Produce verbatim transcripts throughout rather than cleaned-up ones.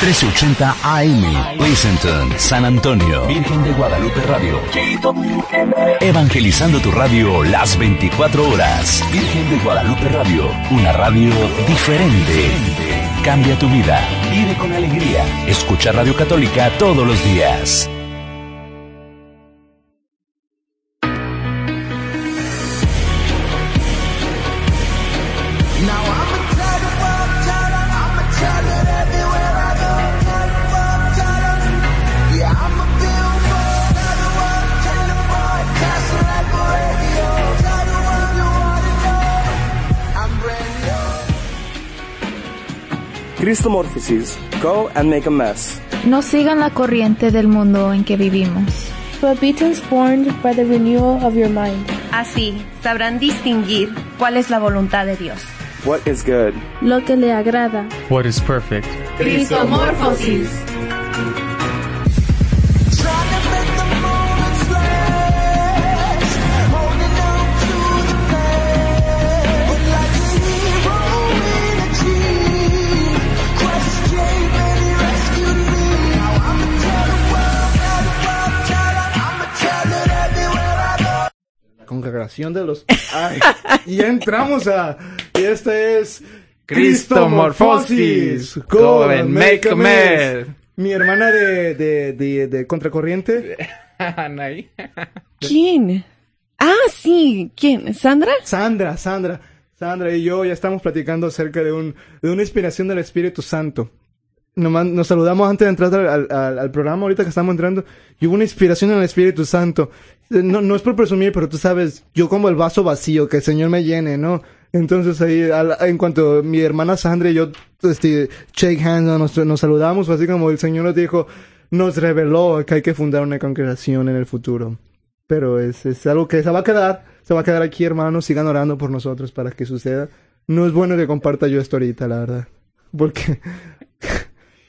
trece ochenta A M, Pleasanton, San Antonio, Virgen de Guadalupe Radio, evangelizando tu radio las veinticuatro horas. Virgen de Guadalupe Radio, una radio diferente. Cambia tu vida, vive con alegría, escucha Radio Católica todos los días. Cristomorfosis, go and make a mess. No sigan la corriente del mundo en que vivimos, but be transformed by the renewal of your mind. Así sabrán distinguir cuál es la voluntad de Dios. What is good. Lo que le agrada. What is perfect. Cristomorfosis. Congregación de los... Ay, y entramos a... Y este es... Cristomorfosis. Go and make a mess. Mi hermana de... De, de, de Contracorriente. Anaí. ¿Quién? Ah, sí. ¿Quién? ¿Sandra? Sandra, Sandra. Sandra y yo ya estamos platicando acerca de un... De una inspiración del Espíritu Santo. Nomás nos saludamos antes de entrar al, al, al programa, ahorita que estamos entrando, y hubo una inspiración en el Espíritu Santo. No, no es por presumir, pero tú sabes, yo como el vaso vacío, que el Señor me llene, ¿no? Entonces ahí, al, en cuanto mi hermana Sandra y yo, este, shake hands, nos, nos saludamos, así como el Señor nos dijo, nos reveló que hay que fundar una congregación en el futuro. Pero es, es algo que se va a quedar, se va a quedar aquí, hermanos, sigan orando por nosotros para que suceda. No es bueno que comparta yo esto ahorita, la verdad, porque...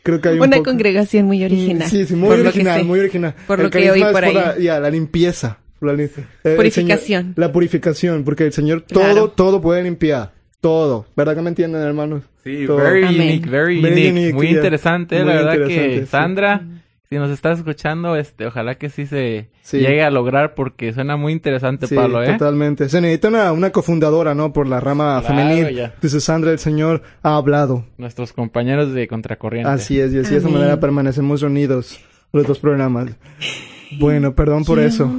Creo que hay una un poco... congregación muy original. Sí, sí, muy por original, muy original. Por el lo que oí por ahí. La, ya, la limpieza. La li... eh, purificación. Señor, la purificación, porque el Señor todo, claro. todo puede limpiar. Todo. ¿Verdad que me entienden, hermanos? Sí, todo. Very Amén. Unique, very, very unique. unique. Muy yeah. interesante, muy la verdad interesante, que sí. Sandra, si nos estás escuchando, este, ojalá que sí se sí. llegue a lograr, porque suena muy interesante, sí, Pablo, ¿eh? Totalmente. Se necesita una, una cofundadora, ¿no? Por la rama claro, femenil. Ya. Entonces, Sandra, el Señor ha hablado. Nuestros compañeros de Contracorriente. Así es, y así de esa manera permanecemos unidos los dos programas. Bueno, perdón por eso.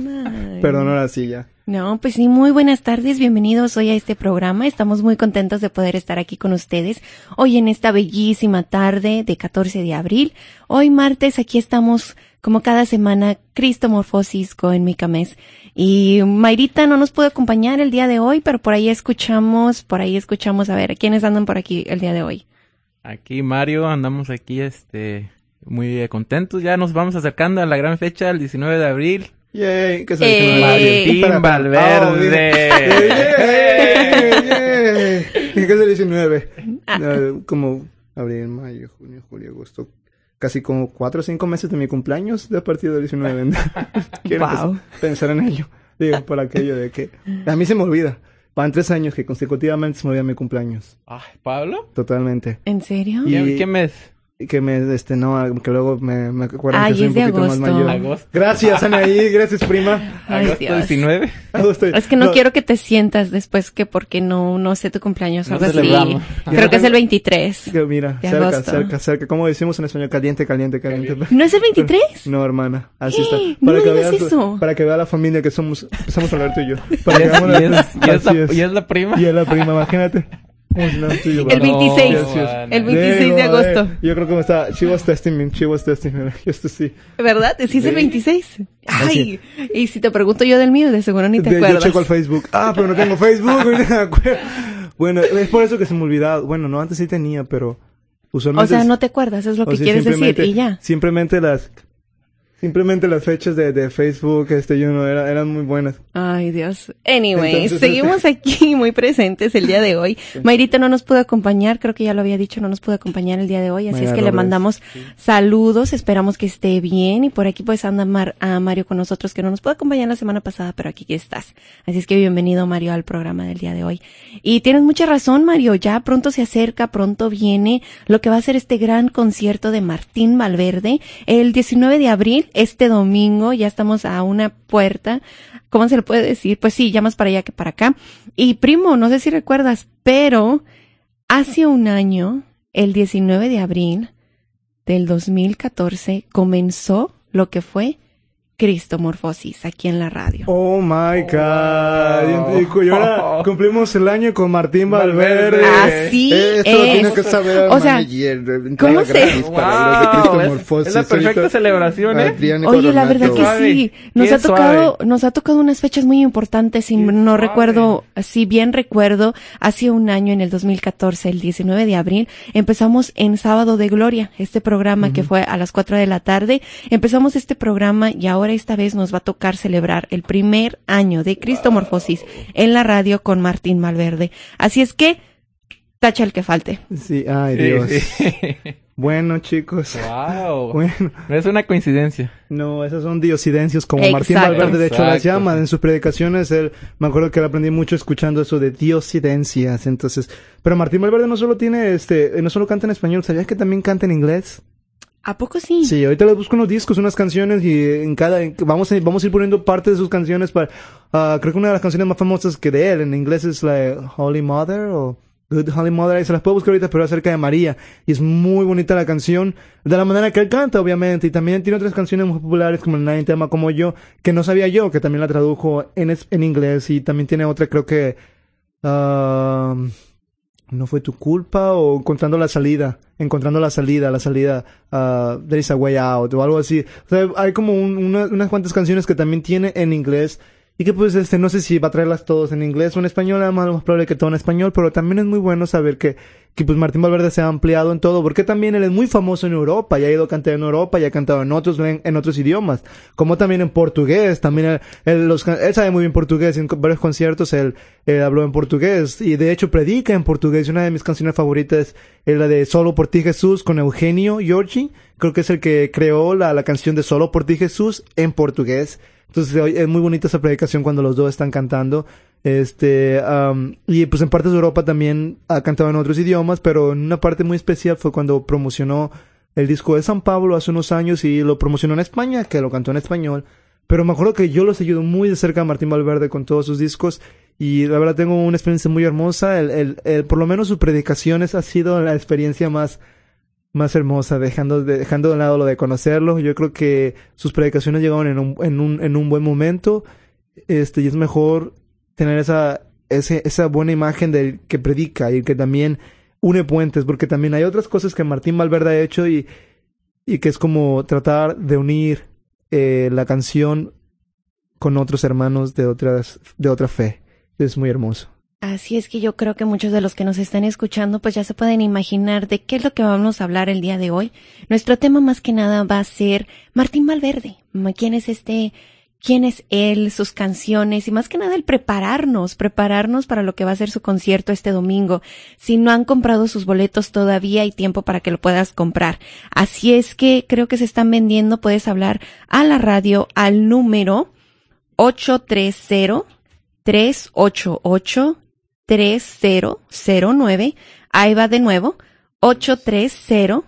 Perdón, ahora sí ya. No, pues sí, muy buenas tardes, bienvenidos hoy a este programa. Estamos muy contentos de poder estar aquí con ustedes hoy en esta bellísima tarde de catorce de abril. Hoy martes, aquí estamos como cada semana, Cristomorfosis en Micamés. Y Mayrita no nos pudo acompañar el día de hoy, pero por ahí escuchamos, por ahí escuchamos, a ver, ¿quiénes andan por aquí el día de hoy? Aquí Mario, andamos aquí, este, muy contentos, ya nos vamos acercando a la gran fecha, el diecinueve de abril. Yay, que se dice Martín Valverde. Yay, yay. ¿Qué es el diecinueve? Uh, como abril, mayo, junio, julio, agosto. Casi como cuatro o cinco meses de mi cumpleaños de a partir del diecinueve. Quiero wow. pensar en ello. Digo, por aquello de que a mí se me olvida. Van tres años que consecutivamente se me olvida mi cumpleaños. Ah, ¿Pablo? Totalmente. ¿En serio? ¿Y, ¿Y qué mes? Que me, este, no, que luego me, me acuerdo ah, que soy un poquito agosto. Más mayor. Agosto. Gracias, Anaí, gracias, prima. Ay, agosto Dios. diecinueve. Agosto. Es que no, no quiero que te sientas después que porque no, no sé tu cumpleaños o algo así. Creo que es el veintitrés. Que mira, cerca, agosto. cerca, cerca. Como decimos en español, caliente, caliente, caliente. ¿No es el veintitrés? No, hermana, así ¿Qué? Está. Para no que veas eso. Para que vea la familia que somos, empezamos a hablar tú y yo. Para que veamos y, es, y, es la, y es la prima. Y es la prima, imagínate. No, sí, el veintiséis, no, el veintiséis de agosto. Yo creo que me estaba, she was testing me, she was testing me, just to see. ¿Verdad? ¿Sí es el veintiséis? Ay, y si te pregunto yo del mío, de seguro ni te de, acuerdas. Yo checo al Facebook, ah, pero no tengo Facebook, no me acuerdo. Bueno, es por eso que se me olvidaba, bueno, no, antes sí tenía, pero usualmente. O sea, no te acuerdas, es lo que quieres decir, y ya. Simplemente las... Simplemente las fechas de, de Facebook, este, you know, era, eran muy buenas. Ay, Dios. Anyway, entonces, seguimos aquí muy presentes el día de hoy. Sí. Mayrita no nos pudo acompañar, creo que ya lo había dicho, no nos pudo acompañar el día de hoy. Así Mayra es que Robles. Le mandamos sí. saludos, esperamos que esté bien. Y por aquí pues anda Mar, a Mario con nosotros, que no nos pudo acompañar la semana pasada, pero aquí estás. Así es que bienvenido, Mario, al programa del día de hoy. Y tienes mucha razón, Mario, ya pronto se acerca, pronto viene lo que va a ser este gran concierto de Martín Valverde el diecinueve de abril. Este domingo ya estamos a una puerta, ¿cómo se le puede decir? Pues sí, ya más para allá que para acá. Y primo, no sé si recuerdas, pero hace un año, el diecinueve de abril del dos mil catorce, comenzó lo que fue Cristomorfosis aquí en la radio. Oh my God. Wow. Y, y ahora cumplimos el año con Martín Valverde. Así Esto es. Tiene que saber, o sea, manager, ¿cómo se? Wow. Es la perfecta celebración, ¿eh? Adrián Oye, Coronato. La verdad que sí. Nos ha tocado, suave. nos ha tocado unas fechas muy importantes. Si no suave. recuerdo, si bien recuerdo, hace un año en el dos mil catorce, el diecinueve de abril, empezamos en Sábado de Gloria este programa uh-huh. que fue a las cuatro de la tarde. Empezamos este programa y ahora esta vez nos va a tocar celebrar el primer año de Cristomorfosis en la radio con Martín Valverde. Así es que, tacha el que falte. Sí, ay Dios. Sí, sí. Bueno, chicos. Wow. Bueno. No es una coincidencia. No, esas son diosidencias como Exacto. Martín Valverde. De hecho, Exacto. las llaman en sus predicaciones. Él, me acuerdo que él aprendí mucho escuchando eso de diosidencias. Entonces, pero Martín Valverde no solo tiene, este, no solo canta en español, ¿sabías que también canta en inglés? ¿A poco sí? Sí, ahorita les busco unos discos, unas canciones y en cada... En, vamos, a, vamos a ir poniendo parte de sus canciones para... Uh, creo que una de las canciones más famosas que de él en inglés es la de Holy Mother o Good Holy Mother. Ahí se las puedo buscar ahorita, pero acerca de María. Y es muy bonita la canción de la manera que él canta, obviamente. Y también tiene otras canciones muy populares como el Nadie Te Ama Como Yo, que no sabía yo, que también la tradujo en, es, en inglés. Y también tiene otra, creo que... Uh, No fue tu culpa o encontrando la salida, encontrando la salida, la salida, uh, there is a way out o algo así. O sea, hay como un, una, unas cuantas canciones que también tiene en inglés y que pues este, no sé si va a traerlas todos en inglés o en español, además lo más probable que todo en español, pero también es muy bueno saber que, que pues Martín Valverde se ha ampliado en todo, porque también él es muy famoso en Europa, ya ha ido a cantar en Europa, ya ha cantado en otros, en, en otros idiomas, como también en portugués, también él, él, los, él sabe muy bien portugués, en varios conciertos él, él habló en portugués, y de hecho predica en portugués, y una de mis canciones favoritas es la de Solo por ti Jesús con Eugenio Giorgi, creo que es el que creó la, la canción de Solo por ti Jesús en portugués. Entonces es muy bonita esa predicación cuando los dos están cantando. Este, um, y pues en partes de Europa también ha cantado en otros idiomas, pero en una parte muy especial fue cuando promocionó el disco de San Pablo hace unos años y lo promocionó en España, que lo cantó en español. Pero me acuerdo que yo los ayudo muy de cerca a Martín Valverde con todos sus discos y la verdad tengo una experiencia muy hermosa. El, el, el, por lo menos sus predicaciones ha sido la experiencia más... más hermosa, dejando de, dejando de lado lo de conocerlo. Yo creo que sus predicaciones llegaron en un, en un, en un buen momento, este, y es mejor tener esa, ese, esa buena imagen del que predica y el que también une puentes, porque también hay otras cosas que Martín Valverde ha hecho y, y que es como tratar de unir, eh, la canción con otros hermanos de otras, de otra fe. Es muy hermoso. Así es que yo creo que muchos de los que nos están escuchando pues ya se pueden imaginar de qué es lo que vamos a hablar el día de hoy. Nuestro tema más que nada va a ser Martín Valverde. ¿Quién es este? ¿Quién es él? Sus canciones y más que nada el prepararnos, prepararnos para lo que va a ser su concierto este domingo. Si no han comprado sus boletos todavía hay tiempo para que lo puedas comprar. Así es que creo que se están vendiendo. Puedes hablar a la radio al número ocho tres cero, tres ocho ocho, tres cero cero nueve. Ahí va de nuevo. ocho tres cero,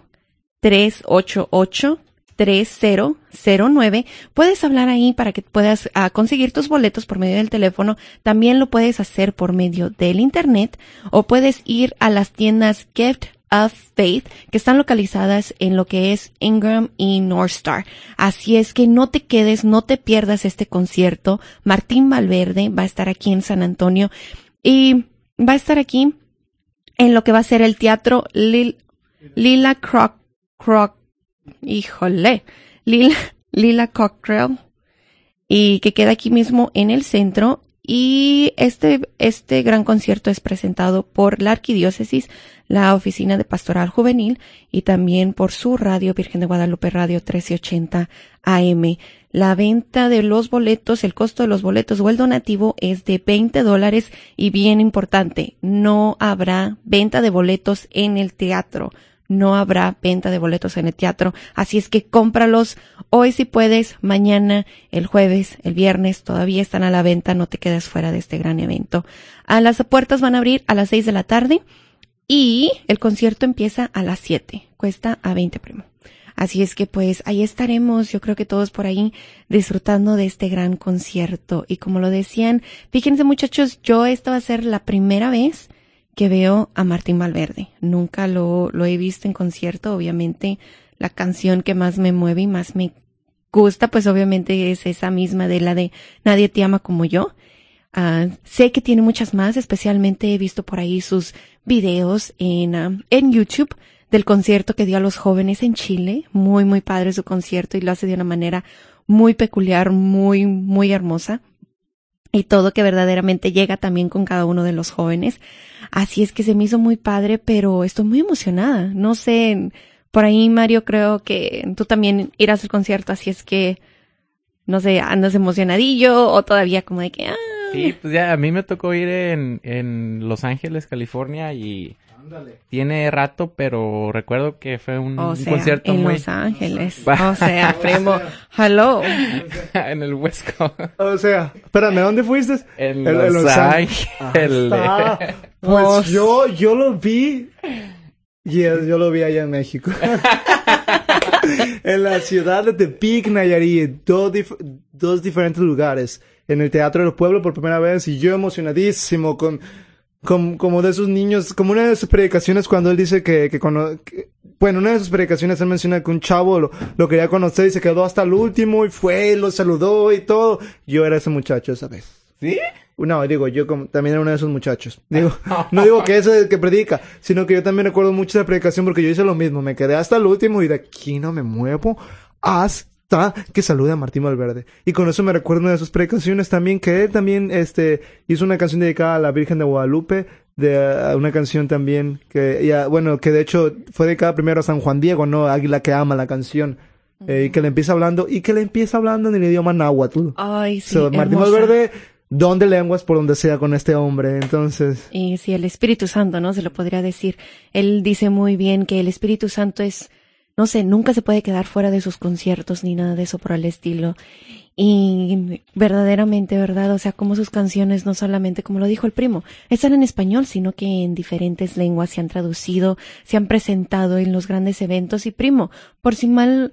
tres ocho ocho, tres cero cero nueve. Puedes hablar ahí para que puedas uh, conseguir tus boletos por medio del teléfono. También lo puedes hacer por medio del internet. O puedes ir a las tiendas Gift of Faith, que están localizadas en lo que es Ingram y Northstar. Así es que no te quedes, no te pierdas este concierto. Martín Valverde va a estar aquí en San Antonio. Y va a estar aquí en lo que va a ser el teatro Lil, Lila Croc, Croc, híjole, Lila, Lila Cockrell, y que queda aquí mismo en el centro. Y este, este gran concierto es presentado por la Arquidiócesis, la Oficina de Pastoral Juvenil y también por su radio, Virgen de Guadalupe Radio trece ochenta A M. La venta de los boletos, el costo de los boletos o el donativo es de veinte dólares y bien importante, no habrá venta de boletos en el teatro. No habrá venta de boletos en el teatro, así es que cómpralos hoy si puedes, mañana, el jueves, el viernes, todavía están a la venta, no te quedes fuera de este gran evento. A las puertas van a abrir a las seis de la tarde y el concierto empieza a las siete, cuesta a veinte primo. Así es que pues ahí estaremos, yo creo que todos por ahí disfrutando de este gran concierto. Y como lo decían, fíjense muchachos, yo esta va a ser la primera vez que veo a Martín Valverde. Nunca lo, lo he visto en concierto. Obviamente la canción que más me mueve y más me gusta, pues obviamente es esa misma de la de Nadie te ama como yo. Uh, sé que tiene muchas más, especialmente he visto por ahí sus videos en, uh, en YouTube del concierto que dio a los jóvenes en Chile. Muy, muy padre su concierto y lo hace de una manera muy peculiar, muy, muy hermosa. Y todo que verdaderamente llega también con cada uno de los jóvenes. Así es que se me hizo muy padre, pero estoy muy emocionada. No sé, por ahí Mario, creo que tú también irás al concierto, así es que, no sé, andas emocionadillo o todavía como de que... Ah. Sí, pues ya a mí me tocó ir en, en Los Ángeles, California y... Ándale. Tiene rato, pero recuerdo que fue un, o sea, un concierto en muy... en Los Ángeles. O sea, primo, hello. En el Huesco. O sea, espérame, ¿dónde fuiste? En el, Los, Los Ángeles. Ah, pues oh, yo, yo lo vi... Yes, yo lo vi allá en México. En la ciudad de Tepic, Nayarit. Dos, dif dos diferentes lugares. En el Teatro de los Pueblos por primera vez. Y yo emocionadísimo con... Como, como de esos niños, como una de sus predicaciones cuando él dice que, que, cono, que bueno, una de sus predicaciones él menciona que un chavo lo, lo quería conocer y se quedó hasta el último y fue y lo saludó y todo. Yo era ese muchacho, ¿sabes? ¿Sí? No, digo, yo como, también era uno de esos muchachos. Digo, no digo que ese es el que predica, sino que yo también recuerdo mucho esa predicación porque yo hice lo mismo. Me quedé hasta el último y de aquí no me muevo hasta que salude a Martín Valverde. Y con eso me recuerdo una de sus predicaciones también, que él también este hizo una canción dedicada a la Virgen de Guadalupe, de uh, una canción también que ya, bueno, que de hecho fue dedicada primero a San Juan Diego, ¿no? Águila que ama la canción. Uh-huh. eh, y que le empieza hablando, y que le empieza hablando en el idioma náhuatl. Ay, sí, so, Martín Valverde, don de lenguas por donde sea con este hombre, entonces. Y sí, el Espíritu Santo, ¿no? Se lo podría decir. Él dice muy bien que el Espíritu Santo es... No sé, nunca se puede quedar fuera de sus conciertos ni nada de eso por el estilo. Y verdaderamente, ¿verdad? O sea, como sus canciones, no solamente, como lo dijo el primo, están en español, sino que en diferentes lenguas se han traducido, se han presentado en los grandes eventos. Y primo, por si mal,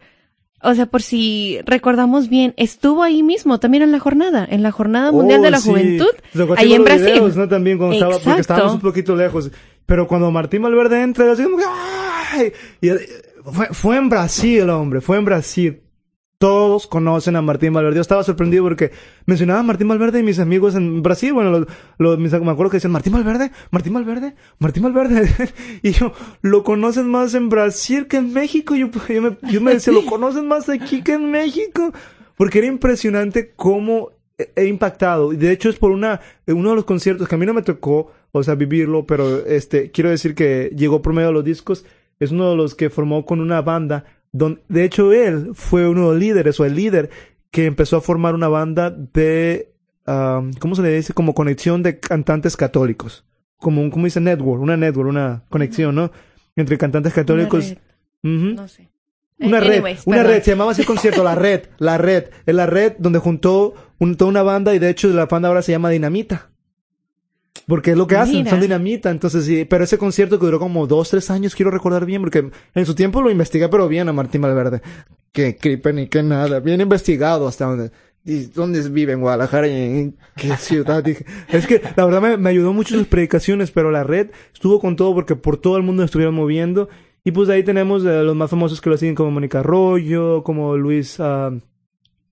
o sea, por si recordamos bien, estuvo ahí mismo, también en la jornada, en la Jornada Mundial oh, de la sí. Juventud, ahí en Brasil. Videos, ¿no? También cuando estaba, porque estábamos un poquito lejos. Pero cuando Martín Valverde entra, yo así como que... ¡Ay! Y, Fue, fue en Brasil, hombre, fue en Brasil. Todos conocen a Martín Valverde. Yo estaba sorprendido porque mencionaba a Martín Valverde y mis amigos en Brasil, bueno, los, los, mis, me acuerdo que decían, Martín Valverde, Martín Valverde, Martín Valverde. Y yo, lo conocen más en Brasil que en México. Yo, yo, me, yo me decía, lo conocen más aquí que en México. Porque era impresionante cómo he impactado. Y de hecho es por una, uno de los conciertos que a mí no me tocó, o sea, vivirlo, pero este, quiero decir que llegó por medio de los discos. Es uno de los que formó con una banda, donde, de hecho él fue uno de los líderes, o el líder, que empezó a formar una banda de, um, ¿cómo se le dice? Como conexión de cantantes católicos. Como un, ¿cómo dice? Network, una network, una conexión, ¿no? Entre cantantes católicos. Una red. Uh-huh. No sé. Una eh, red, anyways, una perdón. red, se llamaba así el concierto, la red, la red. Es la red donde juntó un, toda una banda y de hecho la banda ahora se llama Dinamita. Porque es lo que hacen, Mira. son dinamita, entonces sí. Pero ese concierto que duró como dos, tres años, quiero recordar bien, porque en su tiempo lo investigué, pero bien a Martín Valverde. Que creepen y que nada, bien investigado hasta donde... ¿Y dónde vive? ¿En Guadalajara? ¿Y en qué ciudad? Dije. Es que la verdad me, me ayudó mucho sus predicaciones, pero la red estuvo con todo porque por todo el mundo estuvieron moviendo. Y pues ahí tenemos eh, los más famosos que lo siguen, como Mónica Arroyo, como Luis... Uh,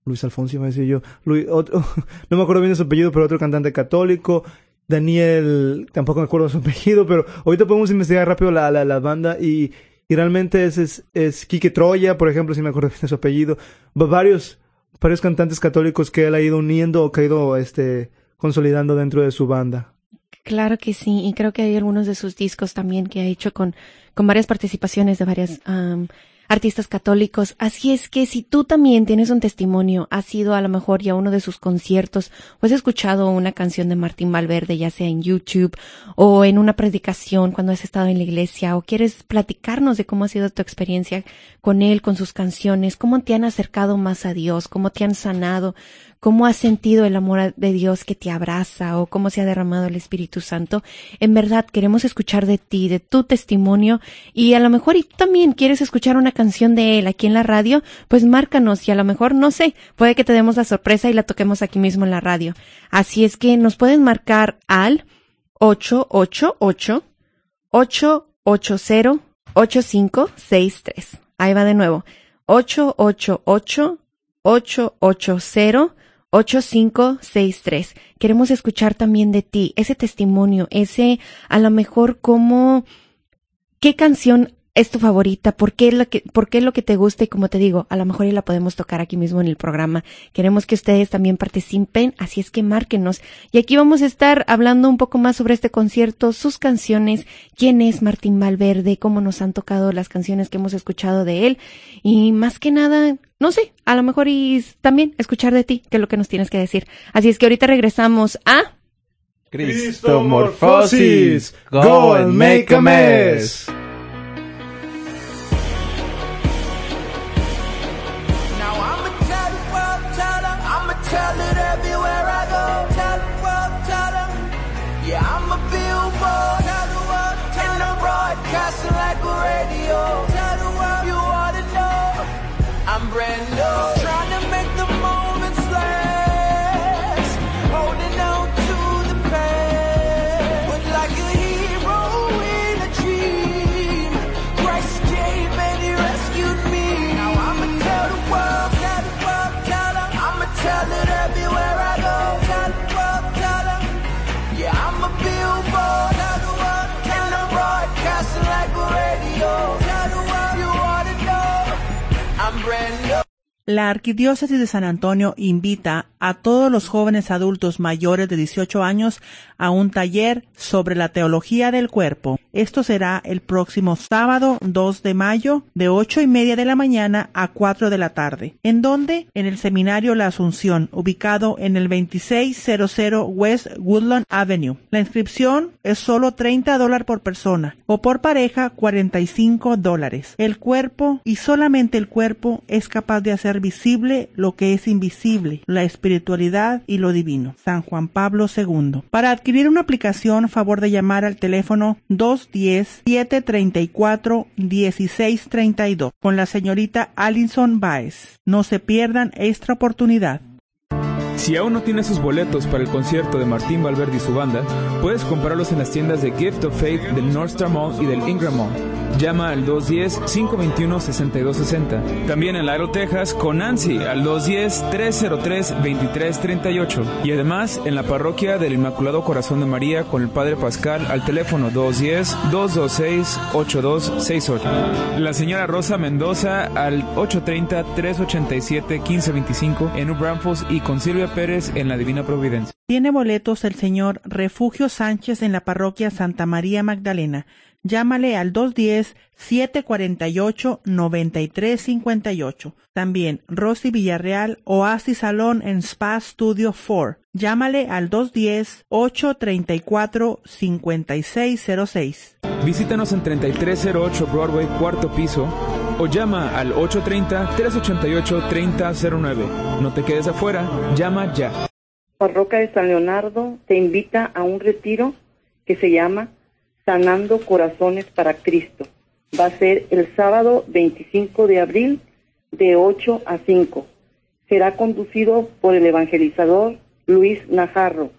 Luis Alfonso, iba a decir yo. Luis, otro, no me acuerdo bien de su apellido, pero otro cantante católico... Daniel, tampoco me acuerdo su apellido, pero ahorita podemos investigar rápido la, la, la banda y, y realmente es, es, es Quique Troya, por ejemplo, si me acuerdo bien de su apellido. Varios, varios cantantes católicos que él ha ido uniendo o que ha ido, este, consolidando dentro de su banda. Claro que sí, y creo que hay algunos de sus discos también que ha hecho con, con varias participaciones de varias um, artistas católicos. Así es que si tú también tienes un testimonio, has ido a lo mejor ya a uno de sus conciertos o has escuchado una canción de Martín Valverde, ya sea en YouTube o en una predicación cuando has estado en la iglesia, o quieres platicarnos de cómo ha sido tu experiencia con él, con sus canciones, cómo te han acercado más a Dios, cómo te han sanado, cómo has sentido el amor de Dios que te abraza o cómo se ha derramado el Espíritu Santo. En verdad, queremos escuchar de ti, de tu testimonio, y a lo mejor y tú también quieres escuchar una canción de él aquí en la radio, pues márcanos y a lo mejor, no sé, puede que te demos la sorpresa y la toquemos aquí mismo en la radio. Así es que nos pueden marcar al ocho ocho ocho, ocho ocho cero, ocho cinco seis tres. Ahí va de nuevo, ocho ocho ocho, ocho ocho cero, ocho cinco seis tres. Queremos escuchar también de ti ese testimonio, ese a lo mejor cómo, qué canción es tu favorita, por qué, lo que, por qué es lo que te gusta, y como te digo, a lo mejor ya la podemos tocar aquí mismo en el programa. Queremos que ustedes también participen, así es que márquenos. Y aquí vamos a estar hablando un poco más sobre este concierto, sus canciones, quién es Martín Valverde, cómo nos han tocado las canciones que hemos escuchado de él, y más que nada, no sé, a lo mejor y también escuchar de ti, qué es lo que nos tienes que decir. Así es que ahorita regresamos a Cristomorfosis. Go and make a mess. La Arquidiócesis de San Antonio invita a todos los jóvenes adultos mayores de dieciocho años a un taller sobre la teología del cuerpo. Esto será el próximo sábado dos de mayo de ocho y media de la mañana a cuatro de la tarde. ¿En dónde? En el Seminario La Asunción, ubicado en el veintiséis cero cero West Woodland Avenue. La inscripción es solo treinta dólares por persona, o por pareja cuarenta y cinco dólares. El cuerpo, y solamente el cuerpo, es capaz de hacer visible lo que es invisible, la espiritualidad y lo divino. San Juan Pablo segundo. Para adquirir una aplicación, favor de llamar al teléfono dos uno cero, siete tres cuatro, uno seis tres dos con la señorita Alison Baez. No se pierdan esta oportunidad. Si aún no tienes sus boletos para el concierto de Martín Valverde y su banda, puedes comprarlos en las tiendas de Gift of Faith, del Northstar Mall y del Ingram Mall. Llama al dos uno cero, cinco dos uno, seis dos seis cero. También en Laredo, Texas, con Nancy al dos uno cero, tres cero tres, dos tres tres ocho. Y además en la parroquia del Inmaculado Corazón de María con el Padre Pascal al teléfono dos uno cero, dos dos seis, ocho dos seis ocho. La señora Rosa Mendoza al ocho tres cero, tres ocho siete, uno cinco dos cinco en New Braunfels y con Silvia Pérez en la Divina Providencia. Tiene boletos el señor Refugio Sánchez en la parroquia Santa María Magdalena. Llámale al dos uno cero, siete cuatro ocho, nueve tres cinco ocho. También Rosy Villarreal, Oasis Salón en Spa Studio cuatro. Llámale al dos uno cero, ocho tres cuatro, cinco seis cero seis. Visítanos en treinta y tres cero ocho Broadway, cuarto piso, o llama al ocho tres cero, tres ocho ocho, tres cero cero nueve. No te quedes afuera, llama ya. Parroquia de San Leonardo te invita a un retiro que se llama Sanando Corazones para Cristo. Va a ser el sábado veinticinco de abril de ocho a cinco. Será conducido por el evangelizador Luis Najarro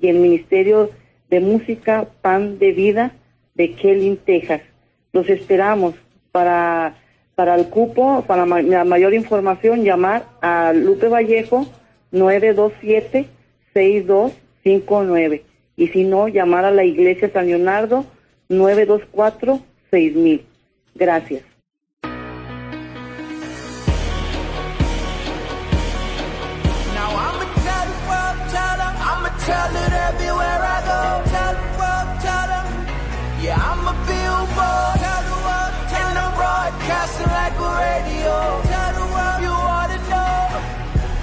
y el Ministerio de Música Pan de Vida de Kelly, Texas. Los esperamos. Para, para el cupo, para ma- la mayor información, llamar a Lupe Vallejo nueve dos siete, seis dos cinco nueve. Y si no, llamar a la Iglesia San Leonardo nueve dos cuatro, seis mil. Gracias. tell it everywhere I go. Tell the world, tell them, yeah, I'm a billboard. Tell the world, tell them, broadcasting like a radio. Tell the world, you ought to know,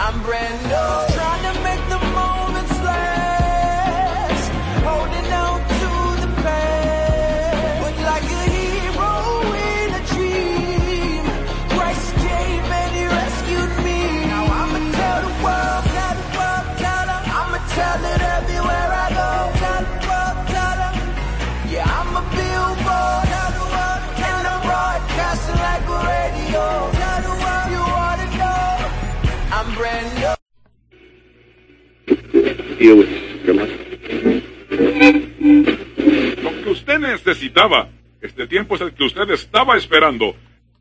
I'm brand new. Trying to make the moments last, holding on to the past. But like a hero in a dream, Christ came and he rescued me. Now I'ma tell the world, tell the world, tell them, I'ma tell it everywhere I go. Tell the world, tell them, yeah, I'm a billboard. Tell the world, and I'm broadcasting like a radio. Tell the world, you ought to know, I'm brand new. Lo que usted necesitaba, este tiempo es el que usted estaba esperando.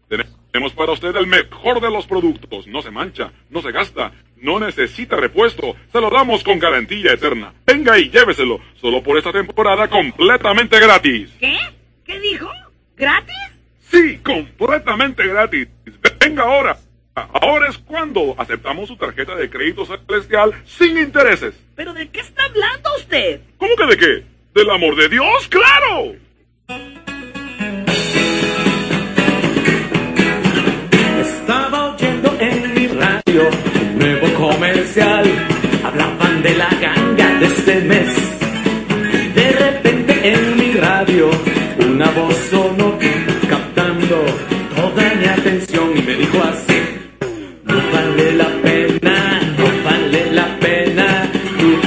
Tenemos para usted el mejor de los productos. No se mancha, no se gasta, no necesita repuesto. Se lo damos con garantía eterna. Venga y lléveselo, solo por esta temporada, completamente gratis. ¿Qué? ¿Qué dijo? ¿Gratis? Sí, completamente gratis. Venga ahora. Ahora es cuando aceptamos su tarjeta de crédito celestial sin intereses. ¿Pero de qué está hablando usted? ¿Cómo que de qué? ¡Del amor de Dios, claro! Estaba oyendo en mi radio un nuevo comercial. Hablaban de la ganga de este mes. Y de repente en mi radio una voz sonó captando toda mi atención y me dijo así: no vale la pena, no vale la pena, tú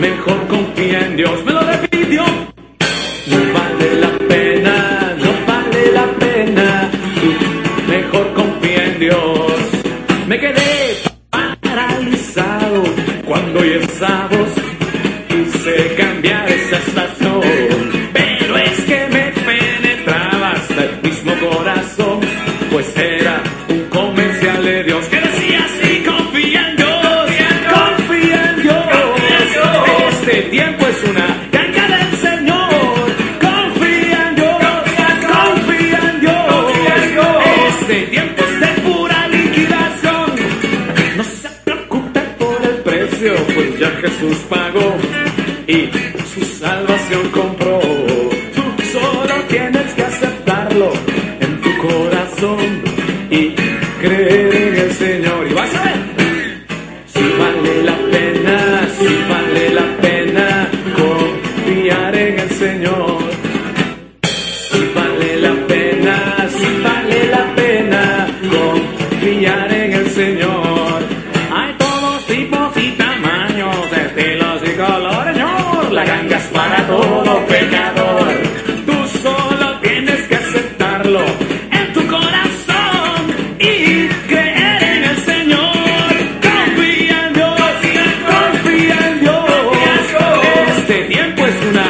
mejor confía en Dios. Me lo repitió. No vale la pena, no vale la pena, tú mejor confía en Dios. Me quedé paralizado cuando oí esa voz. Quise cambiar esa estación, pero es que me penetraba hasta el mismo corazón, pues era un comercial de Dios. Tiempo es una ganga del Señor. Confía en Dios, confía en Dios. Este tiempo es de pura liquidación. No se preocupe por el precio, pues ya Jesús pagó y su salvación compró. Tú solo tienes que aceptarlo en tu corazón y creer en el Señor. Y vas a ver si vale la pena, si vale la pena en el Señor. Si vale la pena, si vale la pena confiar en el Señor. Hay todos tipos y tamaños, estilos y colores, Señor. La ganga es para todo pecador. Tú solo tienes que aceptarlo en tu corazón y creer en el Señor. Confía en Dios, confía en Dios. Este tiempo es una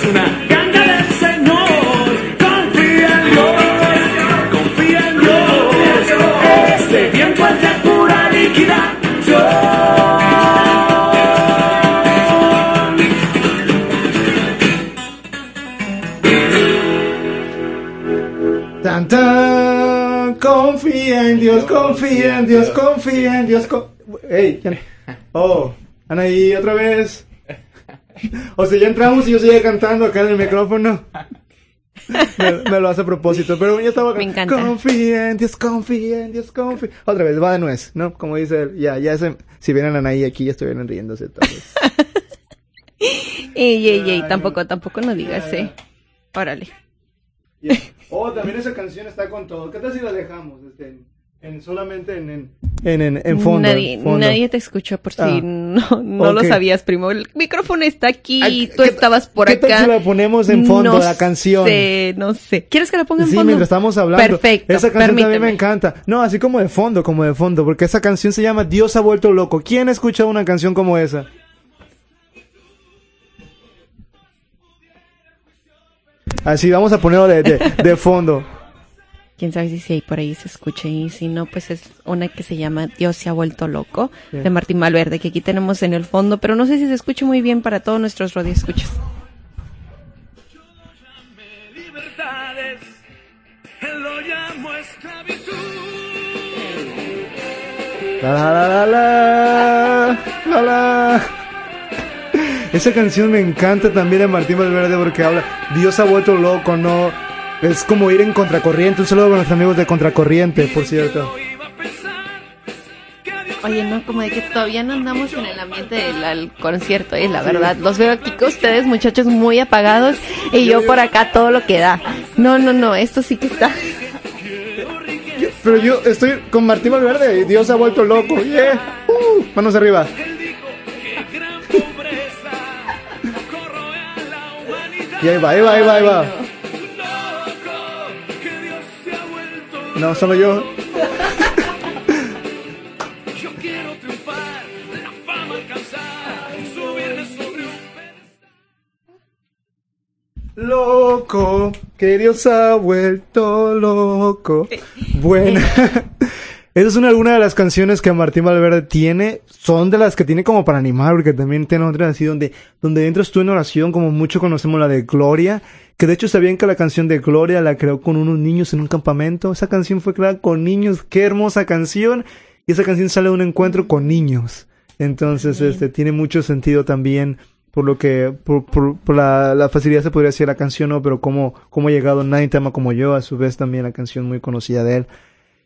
una ganga del Señor. Confía en Dios, confía en Dios. Este tiempo es de pura liquidación. Tan tan, confía en Dios, confía en Dios, confía en Dios. Co- ¡Ey! ¡Oh! ¡Anaí, otra vez! O sea, ya entramos y yo seguía cantando acá en el micrófono. Me, me lo hace a propósito, pero yo estaba cantando. Confía en Dios, confía en Dios, confía. Otra vez, va de nuez, ¿no? Como dice él, ya, ya se, si vienen a Anaí aquí, ya estuvieran riéndose tal vez. Ey, ey, ey, tampoco, tampoco no digas, eh. Órale. Yeah. Oh, también esa canción está con todo. ¿Qué tal si la dejamos? Este... En, solamente en, en, en, en, en fondo, nadie, en fondo. Nadie te escuchó por si ah, no, no okay. Lo sabías, primo. El micrófono está aquí y tú estabas por ¿qué acá. ¿Qué tal si la ponemos en fondo, no la canción? No sé, no sé. ¿Quieres que la ponga en sí, fondo? Sí, mientras estamos hablando. Perfecto, esa canción permíteme. También me encanta. No, así como de fondo, como de fondo. Porque esa canción se llama Dios ha vuelto loco. ¿Quién ha escuchado una canción como esa? Así vamos a ponerlo de, de, de fondo. Quién sabe si ahí por ahí se escuche, y si no, pues es una que se llama Dios se ha vuelto loco, sí, de Martín Valverde, que aquí tenemos en el fondo, pero no sé si se escuche muy bien para todos nuestros radioescuchas. La la la la la la. Esa canción me encanta también de Martín Valverde, porque habla Dios ha vuelto loco, no, es como ir en contracorriente. Un saludo a nuestros amigos de Contracorriente, por cierto. Oye, no, como de que todavía no andamos en el ambiente del al concierto, eh, la verdad. Los veo aquí con ustedes, muchachos, muy apagados, y yo por acá todo lo que da. No, no, no, esto sí que está... Pero yo estoy con Martín Valverde, Dios se ha vuelto loco. Yeah. Uh, manos arriba. Y ahí va, ahí va, ahí va, ahí va. No, solo yo. Loco, que Dios ha vuelto loco. Bueno, esa es una, alguna de las canciones que Martín Valverde tiene. Son de las que tiene como para animar, porque también tiene otras así donde, donde entras tú en oración, como mucho conocemos la de Gloria. Que de hecho sabían que la canción de Gloria la creó con unos niños en un campamento. Esa canción fue creada con niños, qué hermosa canción. Y esa canción sale de un encuentro con niños. Entonces, bien, este, tiene mucho sentido también. Por lo que, por, por, por la, la facilidad se podría decir la canción, ¿no? Pero como, como ha llegado Nadie Te Ama Como Yo, a su vez también la canción muy conocida de él.